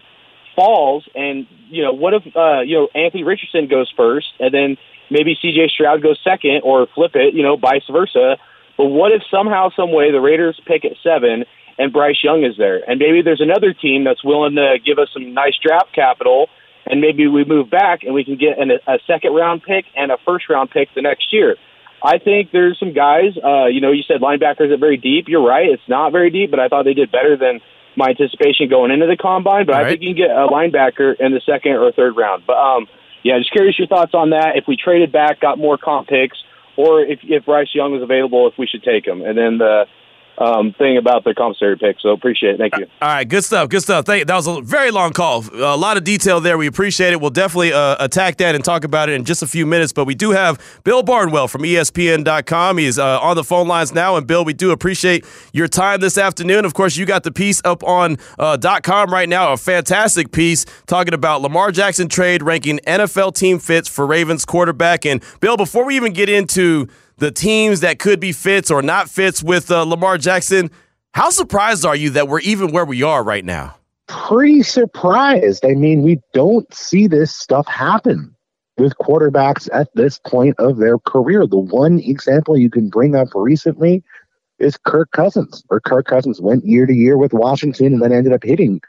falls and, you know, what if, uh, you know, Anthony Richardson goes first and then maybe C J. Stroud goes second, or flip it, you know, vice versa. But what if somehow, some way, the Raiders pick at seven and Bryce Young is there? And maybe there's another team that's willing to give us some nice draft capital, and maybe we move back and we can get an, a second-round pick and a first-round pick the next year. I think there's some guys, uh, you know, you said linebackers are very deep. You're right, it's not very deep, but I thought they did better than my anticipation going into the combine. But All I right. think you can get a linebacker in the second or third round. But, um, yeah, just curious your thoughts on that. If we traded back, got more comp picks, or if, if Bryce Young was available, if we should take him. And then the Um, thing about the commissary pick, so appreciate it. Thank you. All right, good stuff, good stuff. Thank you. That was a very long call. A lot of detail there. We appreciate it. We'll definitely uh, attack that and talk about it in just a few minutes, but we do have Bill Barnwell from E S P N dot com. He's uh, on the phone lines now, and Bill, we do appreciate your time this afternoon. Of course, you got the piece up on uh, .com right now, a fantastic piece talking about Lamar Jackson trade, ranking N F L team fits for Ravens quarterback. And Bill, before we even get into the teams that could be fits or not fits with uh, Lamar Jackson, how surprised are you that we're even where we are right now? Pretty surprised. I mean, we don't see this stuff happen with quarterbacks at this point of their career. The one example you can bring up recently is Kirk Cousins, where Kirk Cousins went year to year with Washington and then ended up hitting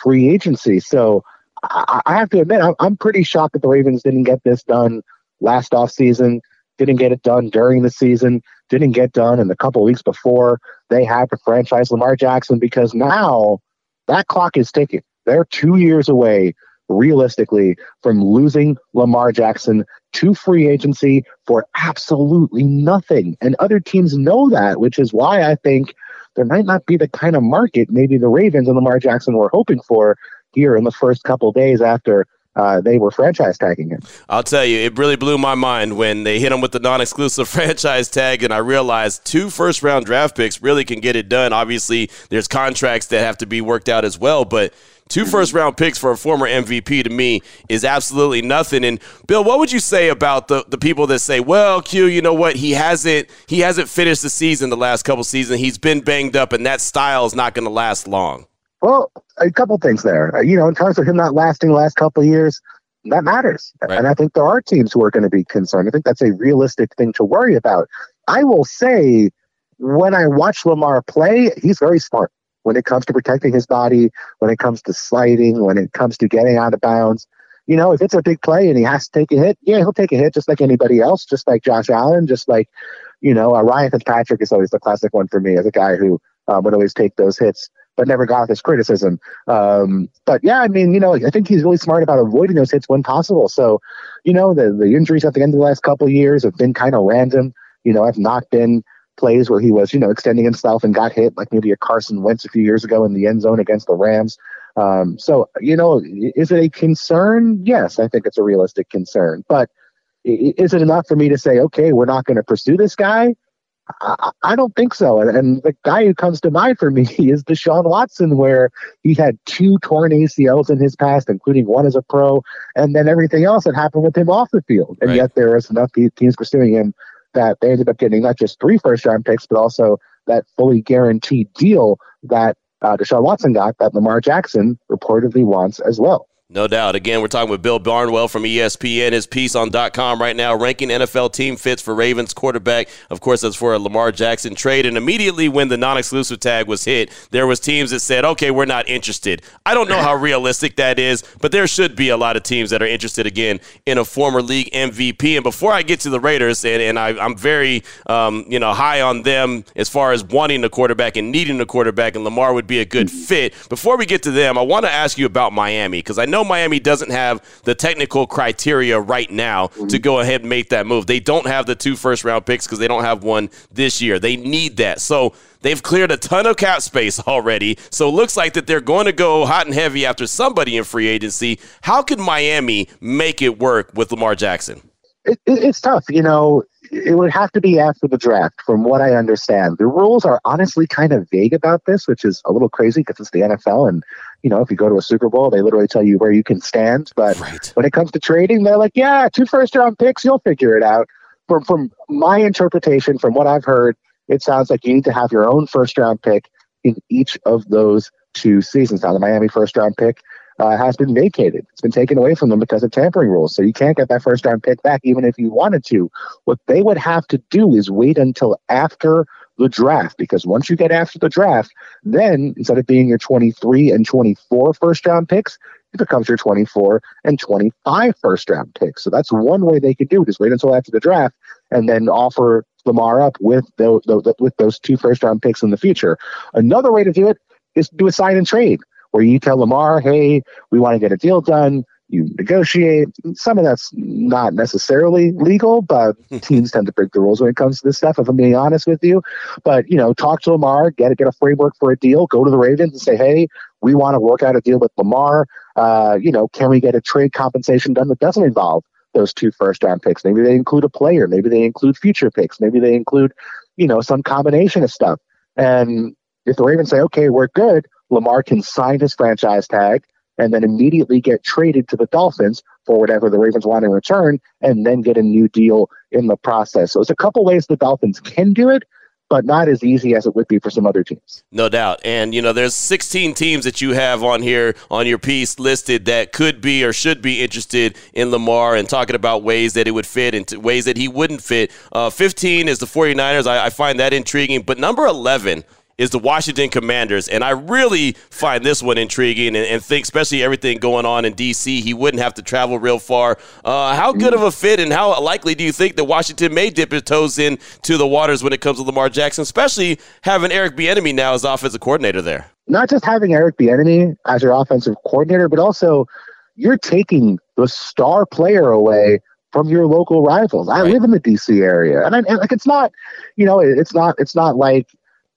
free agency. So I, I have to admit, I'm pretty shocked that the Ravens didn't get this done last offseason. Didn't get it done during the season, didn't get done in the couple of weeks before they had to franchise Lamar Jackson, because now that clock is ticking. They're two years away, realistically, from losing Lamar Jackson to free agency for absolutely nothing. And other teams know that, which is why I think there might not be the kind of market maybe the Ravens and Lamar Jackson were hoping for here in the first couple of days after Uh, they were franchise tagging him. I'll tell you, it really blew my mind when they hit him with the non-exclusive franchise tag, and I realized two first-round draft picks really can get it done. Obviously, there's contracts that have to be worked out as well, but two first-round picks for a former M V P to me is absolutely nothing. And, Bill, what would you say about the, the people that say, well, Q, you know what, he hasn't he hasn't finished the season the last couple seasons. He's been banged up, and that style is not going to last long. Well, a couple things there. You know, in terms of him not lasting the last couple of years, that matters. Right. And I think there are teams who are going to be concerned. I think that's a realistic thing to worry about. I will say, when I watch Lamar play, he's very smart when it comes to protecting his body, when it comes to sliding, when it comes to getting out of bounds. You know, if it's a big play and he has to take a hit, yeah, he'll take a hit just like anybody else, just like Josh Allen, just like, you know, uh, Ryan Fitzpatrick is always the classic one for me as a guy who um, would always take those hits, but never got this criticism. Um, but yeah, I mean, you know, I think he's really smart about avoiding those hits when possible. So, you know, the, the injuries at the end of the last couple of years have been kind of random. You know, I've not been plays where he was, you know, extending himself and got hit, like maybe a Carson Wentz a few years ago in the end zone against the Rams. Um, so, you know, is it a concern? Yes, I think it's a realistic concern. But is it enough for me to say, okay, we're not going to pursue this guy? I, I don't think so. And, and the guy who comes to mind for me is Deshaun Watson, where he had two torn A C Ls in his past, including one as a pro, and then everything else that happened with him off the field. And right. yet there is enough teams pursuing him that they ended up getting not just three first-round picks, but also that fully guaranteed deal that uh, Deshaun Watson got that Lamar Jackson reportedly wants as well. No doubt. Again, we're talking with Bill Barnwell from E S P N. His piece on .com right now, ranking N F L team fits for Ravens quarterback. Of course, that's for a Lamar Jackson trade. And immediately when the non-exclusive tag was hit, there was teams that said, okay, we're not interested. I don't know how realistic that is, but there should be a lot of teams that are interested, again, in a former league M V P. And before I get to the Raiders, and, and I, I'm very um, you know, high on them as far as wanting a quarterback and needing a quarterback, and Lamar would be a good fit. Before we get to them, I want to ask you about Miami, because I know Miami doesn't have the technical criteria right now to go ahead and make that move. They don't have the two first round picks because they don't have one this year. They need that. So they've cleared a ton of cap space already. So it looks like that they're going to go hot and heavy after somebody in free agency. How can Miami make it work with Lamar Jackson? It, it, it's tough. You know, it would have to be after the draft, from what I understand. The rules are honestly kind of vague about this, which is a little crazy because it's the N F L. And, you know, if you go to a Super Bowl, they literally tell you where you can stand. But right. when it comes to trading, they're like, yeah, two first-round picks, you'll figure it out. From, from my interpretation, from what I've heard, it sounds like you need to have your own first-round pick in each of those two seasons. Now, the Miami first-round pick Uh, has been vacated. It's been taken away from them because of tampering rules. So you can't get that first round pick back, even if you wanted to. What they would have to do is wait until after the draft, because once you get after the draft, then instead of being your twenty-three and twenty-four first round picks, it becomes your twenty-four and twenty-five first round picks. So that's one way they could do it, is wait until after the draft and then offer Lamar up with those, those, with those two first round picks in the future. Another way to do it is to do a sign and trade, where you tell Lamar, hey, we want to get a deal done. You negotiate. Some of that's not necessarily legal, but teams tend to break the rules when it comes to this stuff, if I'm being honest with you. But, you know, talk to Lamar, get a, get a framework for a deal, go to the Ravens and say, hey, we want to work out a deal with Lamar. Uh, you know, can we get a trade compensation done that doesn't involve those two first-round picks? Maybe they include a player. Maybe they include future picks. Maybe they include, you know, some combination of stuff. And if the Ravens say, okay, we're good, Lamar can sign his franchise tag and then immediately get traded to the Dolphins for whatever the Ravens want in return, and then get a new deal in the process. So it's a couple ways the Dolphins can do it, but not as easy as it would be for some other teams. No doubt. And, you know, there's sixteen teams that you have on here on your piece listed that could be or should be interested in Lamar, and talking about ways that it would fit and t- ways that he wouldn't fit. Uh, fifteen is the 49ers. I, I find that intriguing. But number eleven is the Washington Commanders, and I really find this one intriguing, and, and think, especially everything going on in D C, he wouldn't have to travel real far. Uh, how good of a fit and how likely do you think that Washington may dip his toes in to the waters when it comes to Lamar Jackson, especially having Eric Bieniemy now as offensive coordinator there? Not just having Eric Bieniemy as your offensive coordinator, but also you're taking the star player away from your local rivals. I right. live in the D C area, and, I, and like it's not, you know, it's not, it's not like,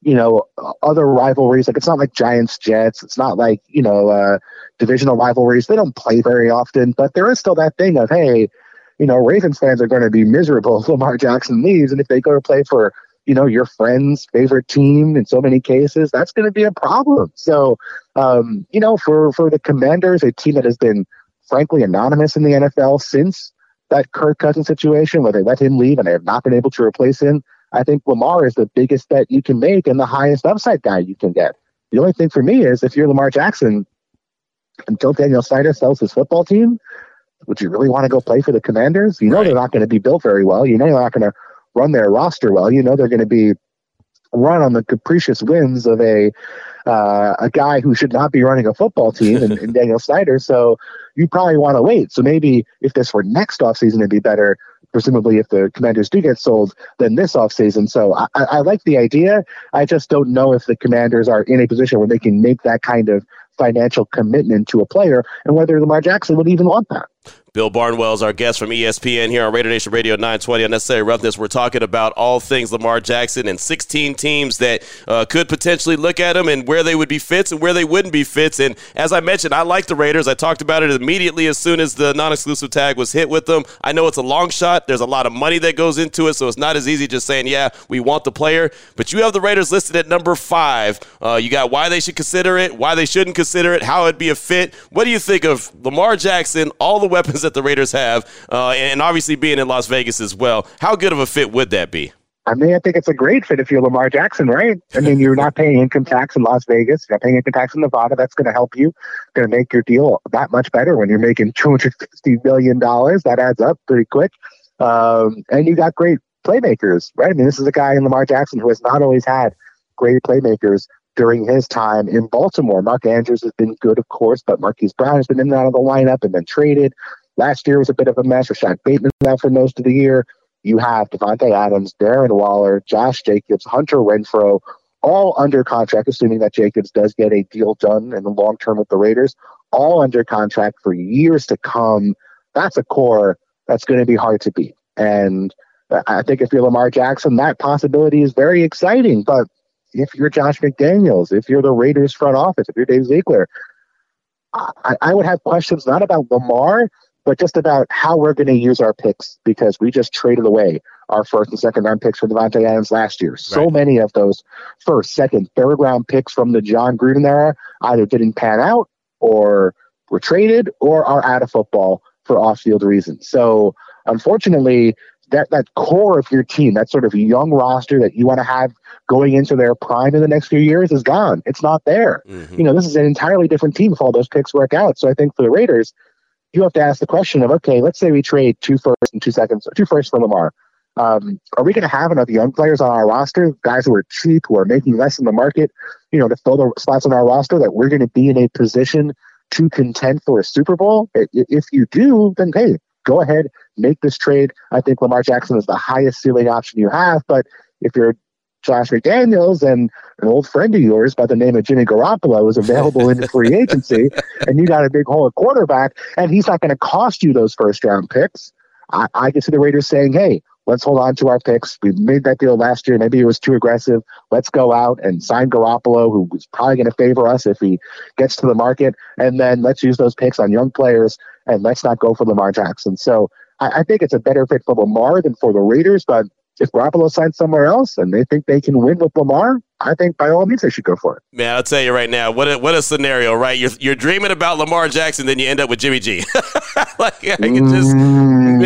you know, other rivalries. Like, it's not like Giants, Jets. It's not like, you know, uh, divisional rivalries. They don't play very often, but there is still that thing of, hey, you know, Ravens fans are going to be miserable if Lamar Jackson leaves. And if they go to play for, you know, your friend's favorite team in so many cases, that's going to be a problem. So, um, you know, for, for the Commanders, a team that has been frankly anonymous in the N F L since that Kirk Cousins situation where they let him leave and they have not been able to replace him, I think Lamar is the biggest bet you can make and the highest upside guy you can get. The only thing for me is, if you're Lamar Jackson, until Daniel Snyder sells his football team, would you really want to go play for the Commanders? You know right. They're not going to be built very well. You know they're not going to run their roster well. You know they're going to be run on the capricious whims of a uh, a guy who should not be running a football team and, and Daniel Snyder. So you probably want to wait. So maybe if this were next offseason, it'd be better, presumably, if the Commanders do get sold, than this offseason. So I, I like the idea. I just don't know if the Commanders are in a position where they can make that kind of financial commitment to a player, and whether Lamar Jackson would even want that. Bill Barnwell is our guest from E S P N here on Raider Nation Radio nine twenty. Unnecessary Roughness. We're talking about all things Lamar Jackson and sixteen teams that uh, could potentially look at him and where they would be fits and where they wouldn't be fits. And as I mentioned, I like the Raiders. I talked about it immediately as soon as the non-exclusive tag was hit with them. I know it's a long shot. There's a lot of money that goes into it, so it's not as easy just saying, yeah, we want the player. But you have the Raiders listed at number five. Uh, you got why they should consider it, why they shouldn't consider it, how it'd be a fit. What do you think of Lamar Jackson, all the weapons that the Raiders have, uh, and obviously being in Las Vegas as well? How good of a fit would that be? I mean, I think it's a great fit if you're Lamar Jackson, right? I mean, you're not paying income tax in Las Vegas. You're not paying income tax in Nevada. That's going to help you. It's going to make your deal that much better when you're making two hundred fifty million dollars. That adds up pretty quick. Um, and you got great playmakers, right? I mean, this is a guy in Lamar Jackson who has not always had great playmakers during his time in Baltimore. Mark Andrews has been good, of course, but Marquise Brown has been in and out of the lineup and then traded. Last year was a bit of a mess. Rashad Bateman out for most of the year. You have Devontae Adams, Darren Waller, Josh Jacobs, Hunter Renfrow, all under contract, assuming that Jacobs does get a deal done in the long term with the Raiders, all under contract for years to come. That's a core that's going to be hard to beat. And I think if you're Lamar Jackson, that possibility is very exciting. But if you're Josh McDaniels, if you're the Raiders front office, if you're Dave Ziegler, I, I would have questions not about Lamar, but just about how we're going to use our picks, because we just traded away our first and second round picks for Devontae Adams last year. Right. So many of those first, second, third round picks from the John Gruden era either didn't pan out or were traded or are out of football for off-field reasons. So unfortunately, that, that core of your team, that sort of young roster that you want to have going into their prime in the next few years, is gone. It's not there. Mm-hmm. You know, this is an entirely different team if all those picks work out. So I think for the Raiders, you have to ask the question of, okay, let's say we trade two firsts and two seconds, two firsts for Lamar. Um, are we going to have enough young players on our roster, guys who are cheap, who are making less in the market, you know, to fill the spots on our roster, that we're going to be in a position to contend for a Super Bowl? If you do, then hey, go ahead, make this trade. I think Lamar Jackson is the highest ceiling option you have. But if you're Josh McDaniels and an old friend of yours by the name of Jimmy Garoppolo is available in free agency, and you got a big hole at quarterback, and he's not going to cost you those first-round picks, I, I can see the Raiders saying, hey, let's hold on to our picks. We made that deal last year. Maybe it was too aggressive. Let's go out and sign Garoppolo, who is probably going to favor us if he gets to the market, and then let's use those picks on young players, and let's not go for Lamar Jackson. So I, I think it's a better fit for Lamar than for the Raiders, but if Garoppolo signs somewhere else and they think they can win with Lamar, I think by all means they should go for it. Man, I'll tell you right now, what a, what a scenario, right? You're you're dreaming about Lamar Jackson, then you end up with Jimmy G. Like, I can just, man,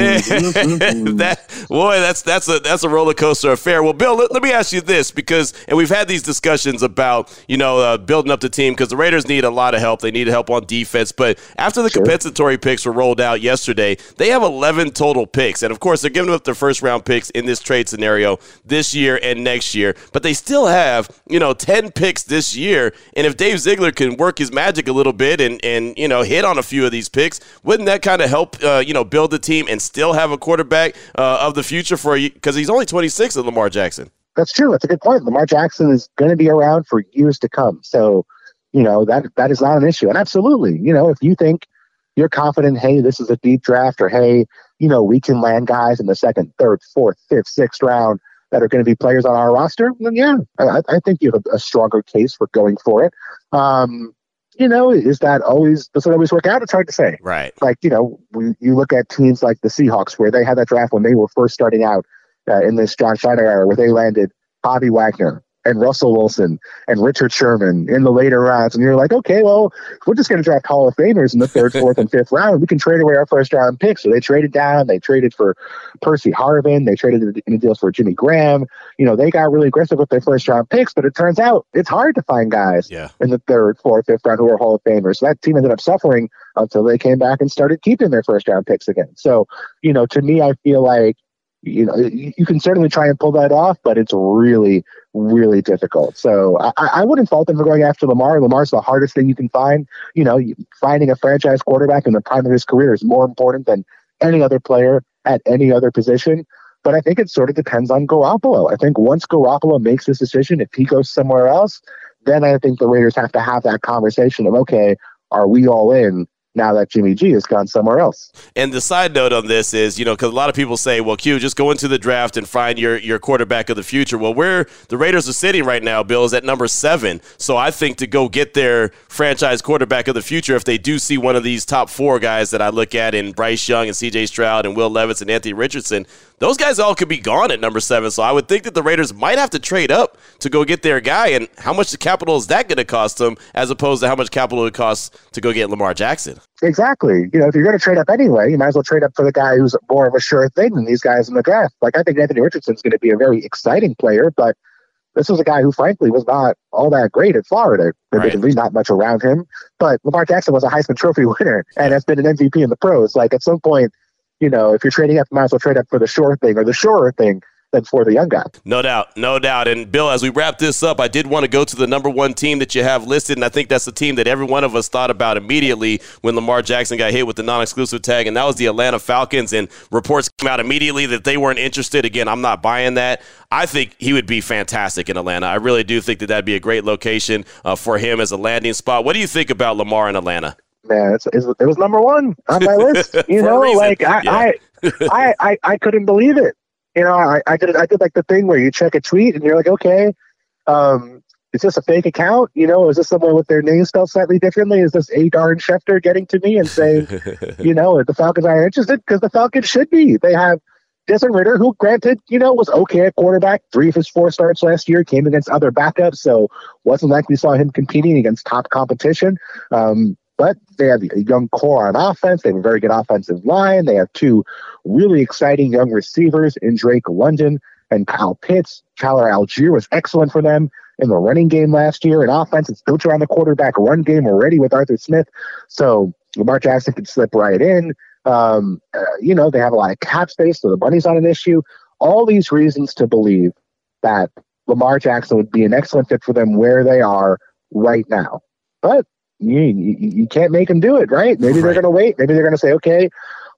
that boy, that's that's a that's a roller coaster affair. Well, Bill, let, let me ask you this, because, and we've had these discussions about, you know, uh, building up the team, because the Raiders need a lot of help. They need help on defense, but after the sure. compensatory picks were rolled out yesterday, they have eleven total picks, and of course they're giving up their first round picks in this trade scenario this year and next year, but they still have, you know, ten picks this year. And if Dave Ziegler can work his magic a little bit and, and you know, hit on a few of these picks, wouldn't that kind of help, uh, you know, build the team and still have a quarterback uh, of the future for you? Because he's only twenty-six of Lamar Jackson. That's true. That's a good point. Lamar Jackson is going to be around for years to come. So, you know, that that is not an issue. And absolutely, you know, if you think you're confident, hey, this is a deep draft, or hey, you know, we can land guys in the second, third, fourth, fifth, sixth round that are going to be players on our roster, then yeah, I, I think you have a stronger case for going for it. Um, you know, is that always, does it always work out? It's hard to say. Right. Like, you know, when you look at teams like the Seahawks, where they had that draft when they were first starting out uh, in this John Schneider era, where they landed Bobby Wagner, and Russell Wilson and Richard Sherman in the later rounds. And you're like, okay, well, we're just going to draft Hall of Famers in the third, fourth, and fifth round. We can trade away our first round picks. So they traded down. They traded for Percy Harvin. They traded in the deals for Jimmy Graham. You know, they got really aggressive with their first round picks, but it turns out it's hard to find guys yeah. in the third, fourth, fifth round who are Hall of Famers. So that team ended up suffering until they came back and started keeping their first round picks again. So, you know, to me, I feel like, you know, you can certainly try and pull that off, but it's really, really difficult. So I, I wouldn't fault them for going after Lamar. Lamar's the hardest thing you can find. You know, finding a franchise quarterback in the prime of his career is more important than any other player at any other position. But I think it sort of depends on Garoppolo. I think once Garoppolo makes this decision, if he goes somewhere else, then I think the Raiders have to have that conversation of, okay, are we all in now that Jimmy G has gone somewhere else? And the side note on this is, you know, because a lot of people say, well, Q, just go into the draft and find your, your quarterback of the future. Well, where the Raiders are sitting right now, Bill, is at number seven. So I think to go get their franchise quarterback of the future, if they do see one of these top four guys that I look at in Bryce Young and C J. Stroud and Will Levis and Anthony Richardson, those guys all could be gone at number seven. So I would think that the Raiders might have to trade up to go get their guy. And how much capital is that going to cost them as opposed to how much capital it costs to go get Lamar Jackson? Exactly. You know, if you're going to trade up anyway, you might as well trade up for the guy who's more of a sure thing than these guys in the draft. Like, I think Anthony Richardson's going to be a very exciting player, but this was a guy who, frankly, was not all that great at Florida. There was really not much around him. But Lamar Jackson was a Heisman Trophy winner and has been an M V P in the pros. Like, at some point, you know, if you're trading up, you might as well trade up for the sure thing or the surer thing than for the young guy. No doubt, no doubt. And, Bill, as we wrap this up, I did want to go to the number one team that you have listed, and I think that's the team that every one of us thought about immediately when Lamar Jackson got hit with the non-exclusive tag, and that was the Atlanta Falcons, and reports came out immediately that they weren't interested. Again, I'm not buying that. I think he would be fantastic in Atlanta. I really do think that that'd be a great location uh, for him as a landing spot. What do you think about Lamar in Atlanta? Man, it's, it's, it was number one on my list. You know, like I, yeah. I, I, I, I couldn't believe it. You know, I, I did I did like the thing where you check a tweet and you're like, okay, um, is this a fake account? You know, is this someone with their name spelled slightly differently? Is this a Darren Schefter getting to me and saying, you know, the Falcons are interested? Because the Falcons should be. They have Desmond Ridder, who, granted, you know, was okay at quarterback. Three of his four starts last year came against other backups, so wasn't like we saw him competing against top competition. Um, But they have a young core on offense. They have a very good offensive line. They have two really exciting young receivers in Drake London and Kyle Pitts. Tyler Algier was excellent for them in the running game last year. In offense, it's built around the quarterback run game already with Arthur Smith. So Lamar Jackson could slip right in. Um, uh, you know, they have a lot of cap space, so the money's not an issue. All these reasons to believe that Lamar Jackson would be an excellent fit for them where they are right now. But You, you, you can't make them do it, right? Maybe right. they're going to wait. Maybe they're going to say, okay,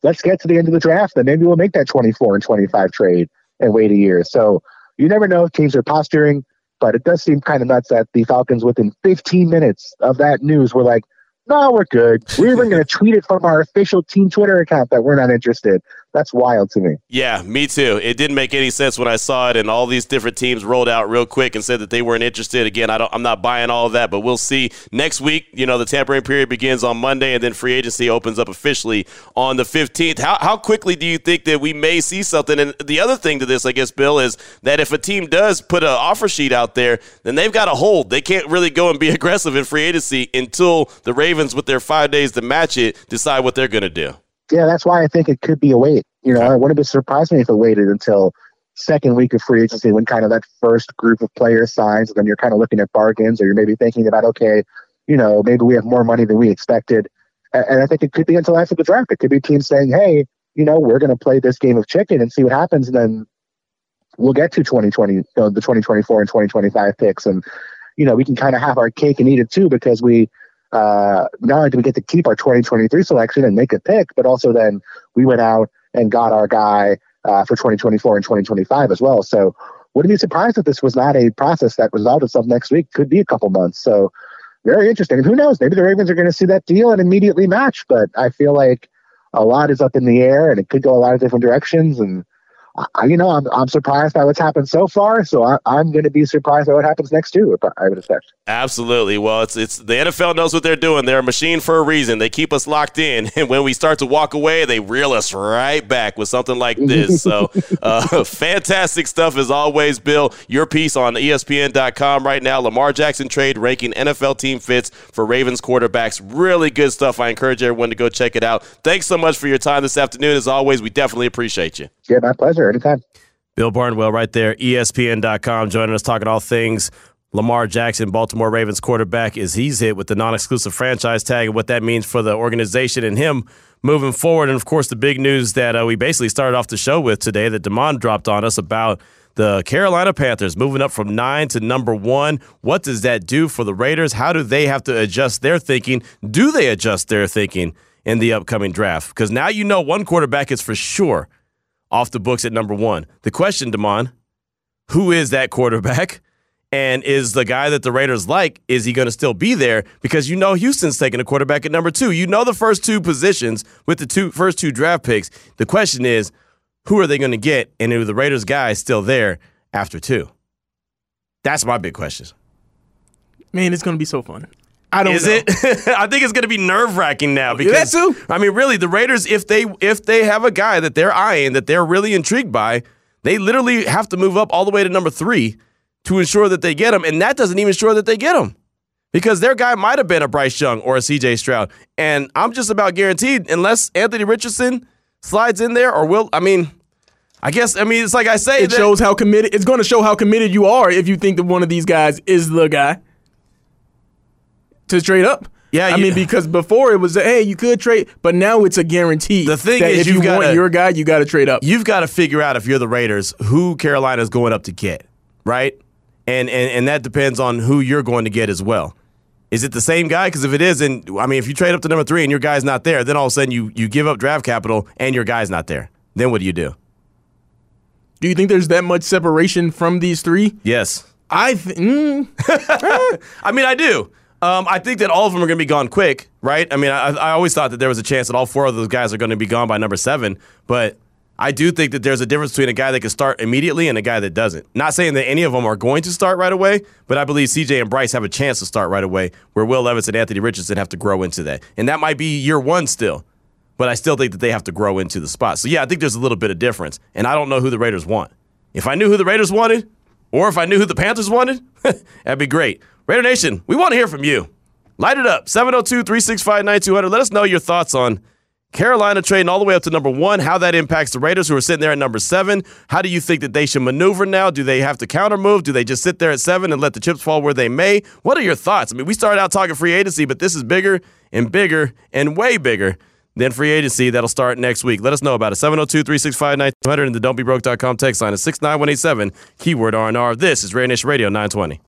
let's get to the end of the draft, then maybe we'll make that twenty-four and twenty-five trade and wait a year. So you never know if teams are posturing, but it does seem kind of nuts that the Falcons, within fifteen minutes of that news, were like, no, we're good. We're even going to tweet it from our official team Twitter account that we're not interested. That's wild to me. Yeah, me too. It didn't make any sense when I saw it, and all these different teams rolled out real quick and said that they weren't interested. Again, I don't, I'm not buying all of that, but we'll see. Next week, you know, the tampering period begins on Monday, and then free agency opens up officially on the fifteenth. How, how quickly do you think that we may see something? And the other thing to this, I guess, Bill, is that if a team does put an offer sheet out there, then they've got to hold. They can't really go and be aggressive in free agency until the Ravens, with their five days to match it, decide what they're going to do. Yeah, that's why I think it could be a wait. You know, it wouldn't have surprised me if it waited until second week of free agency when kind of that first group of players signs, and then you're kind of looking at bargains, or you're maybe thinking about, okay, you know, maybe we have more money than we expected. And, and I think it could be until after the draft. It could be teams saying, hey, you know, we're going to play this game of chicken and see what happens, and then we'll get to twenty twenty, you know, the twenty twenty-four and twenty twenty-five picks. And, you know, we can kind of have our cake and eat it too, because we, Uh, not only do we get to keep our twenty twenty-three selection and make a pick, but also then we went out and got our guy uh, for twenty twenty-four and twenty twenty-five as well. So wouldn't be surprised if this was not a process that resolved itself next week. Could be a couple months. So very interesting. And who knows? Maybe the Ravens are going to see that deal and immediately match. But I feel like a lot is up in the air, and it could go a lot of different directions. And I, you know, I'm I'm surprised by what's happened so far. So I, I'm going to be surprised by what happens next too. If I, I would expect. Absolutely. Well, it's it's the N F L knows what they're doing. They're a machine for a reason. They keep us locked in, and when we start to walk away, they reel us right back with something like this. So uh, fantastic stuff as always, Bill. Your piece on E S P N dot com right now. Lamar Jackson trade ranking N F L team fits for Ravens quarterbacks. Really good stuff. I encourage everyone to go check it out. Thanks so much for your time this afternoon. As always, we definitely appreciate you. Yeah, my pleasure. Anytime. Bill Barnwell right there, E S P N dot com, joining us talking all things Lamar Jackson, Baltimore Ravens quarterback, as he's hit with the non-exclusive franchise tag and what that means for the organization and him moving forward. And, of course, the big news that uh, we basically started off the show with today that Damon dropped on us about the Carolina Panthers moving up from nine to number one. What does that do for the Raiders? How do they have to adjust their thinking? Do they adjust their thinking in the upcoming draft? Because now you know one quarterback is for sure off the books at number one. The question, Damon, who is that quarterback? And is the guy that the Raiders like, is he going to still be there? Because you know Houston's taking a quarterback at number two. You know the first two positions with the two first two draft picks. The question is, who are they going to get? And are the Raiders guys still there after two? That's my big question. Man, it's going to be so fun. I don't Is know. it? I think it's going to be nerve-wracking now because yeah, I mean, really, the Raiders, if they if they have a guy that they're eyeing, that they're really intrigued by, they literally have to move up all the way to number three to ensure that they get him, and that doesn't even ensure that they get him because their guy might have been a Bryce Young or a C J. Stroud, and I'm just about guaranteed unless Anthony Richardson slides in there or will. I mean, I guess I mean it's like I say, it shows how committed. It's going to show how committed you are if you think that one of these guys is the guy. To trade up. Yeah, I you, mean, because before it was, a, hey, you could trade, but now it's a guarantee. The thing that is, if you gotta, want your guy, you got to trade up. You've got to figure out if you're the Raiders, who Carolina's going up to get, right? And and and that depends on who you're going to get as well. Is it the same guy? Because if it is, and I mean, if you trade up to number three and your guy's not there, then all of a sudden you you give up draft capital and your guy's not there. Then what do you do? Do you think there's that much separation from these three? Yes, I. Th- mm. I mean, I do. Um, I think that all of them are going to be gone quick, right? I mean, I, I always thought that there was a chance that all four of those guys are going to be gone by number seven, but I do think that there's a difference between a guy that can start immediately and a guy that doesn't. Not saying that any of them are going to start right away, but I believe C J and Bryce have a chance to start right away, where Will Levis and Anthony Richardson have to grow into that. And that might be year one still, but I still think that they have to grow into the spot. So, yeah, I think there's a little bit of difference, and I don't know who the Raiders want. If I knew who the Raiders wanted, or if I knew who the Panthers wanted, that'd be great. Raider Nation, we want to hear from you. Light it up, seven oh two, three six five, nine two hundred. Let us know your thoughts on Carolina trading all the way up to number one, how that impacts the Raiders who are sitting there at number seven. How do you think that they should maneuver now? Do they have to counter move? Do they just sit there at seven and let the chips fall where they may? What are your thoughts? I mean, we started out talking free agency, but this is bigger and bigger and way bigger than free agency. That'll start next week. Let us know about it, seven oh two, three six five, nine two hundred, and the don't be broke dot com text line is six nine one eight seven, keyword R and R. This is Raider Nation Radio nine twenty.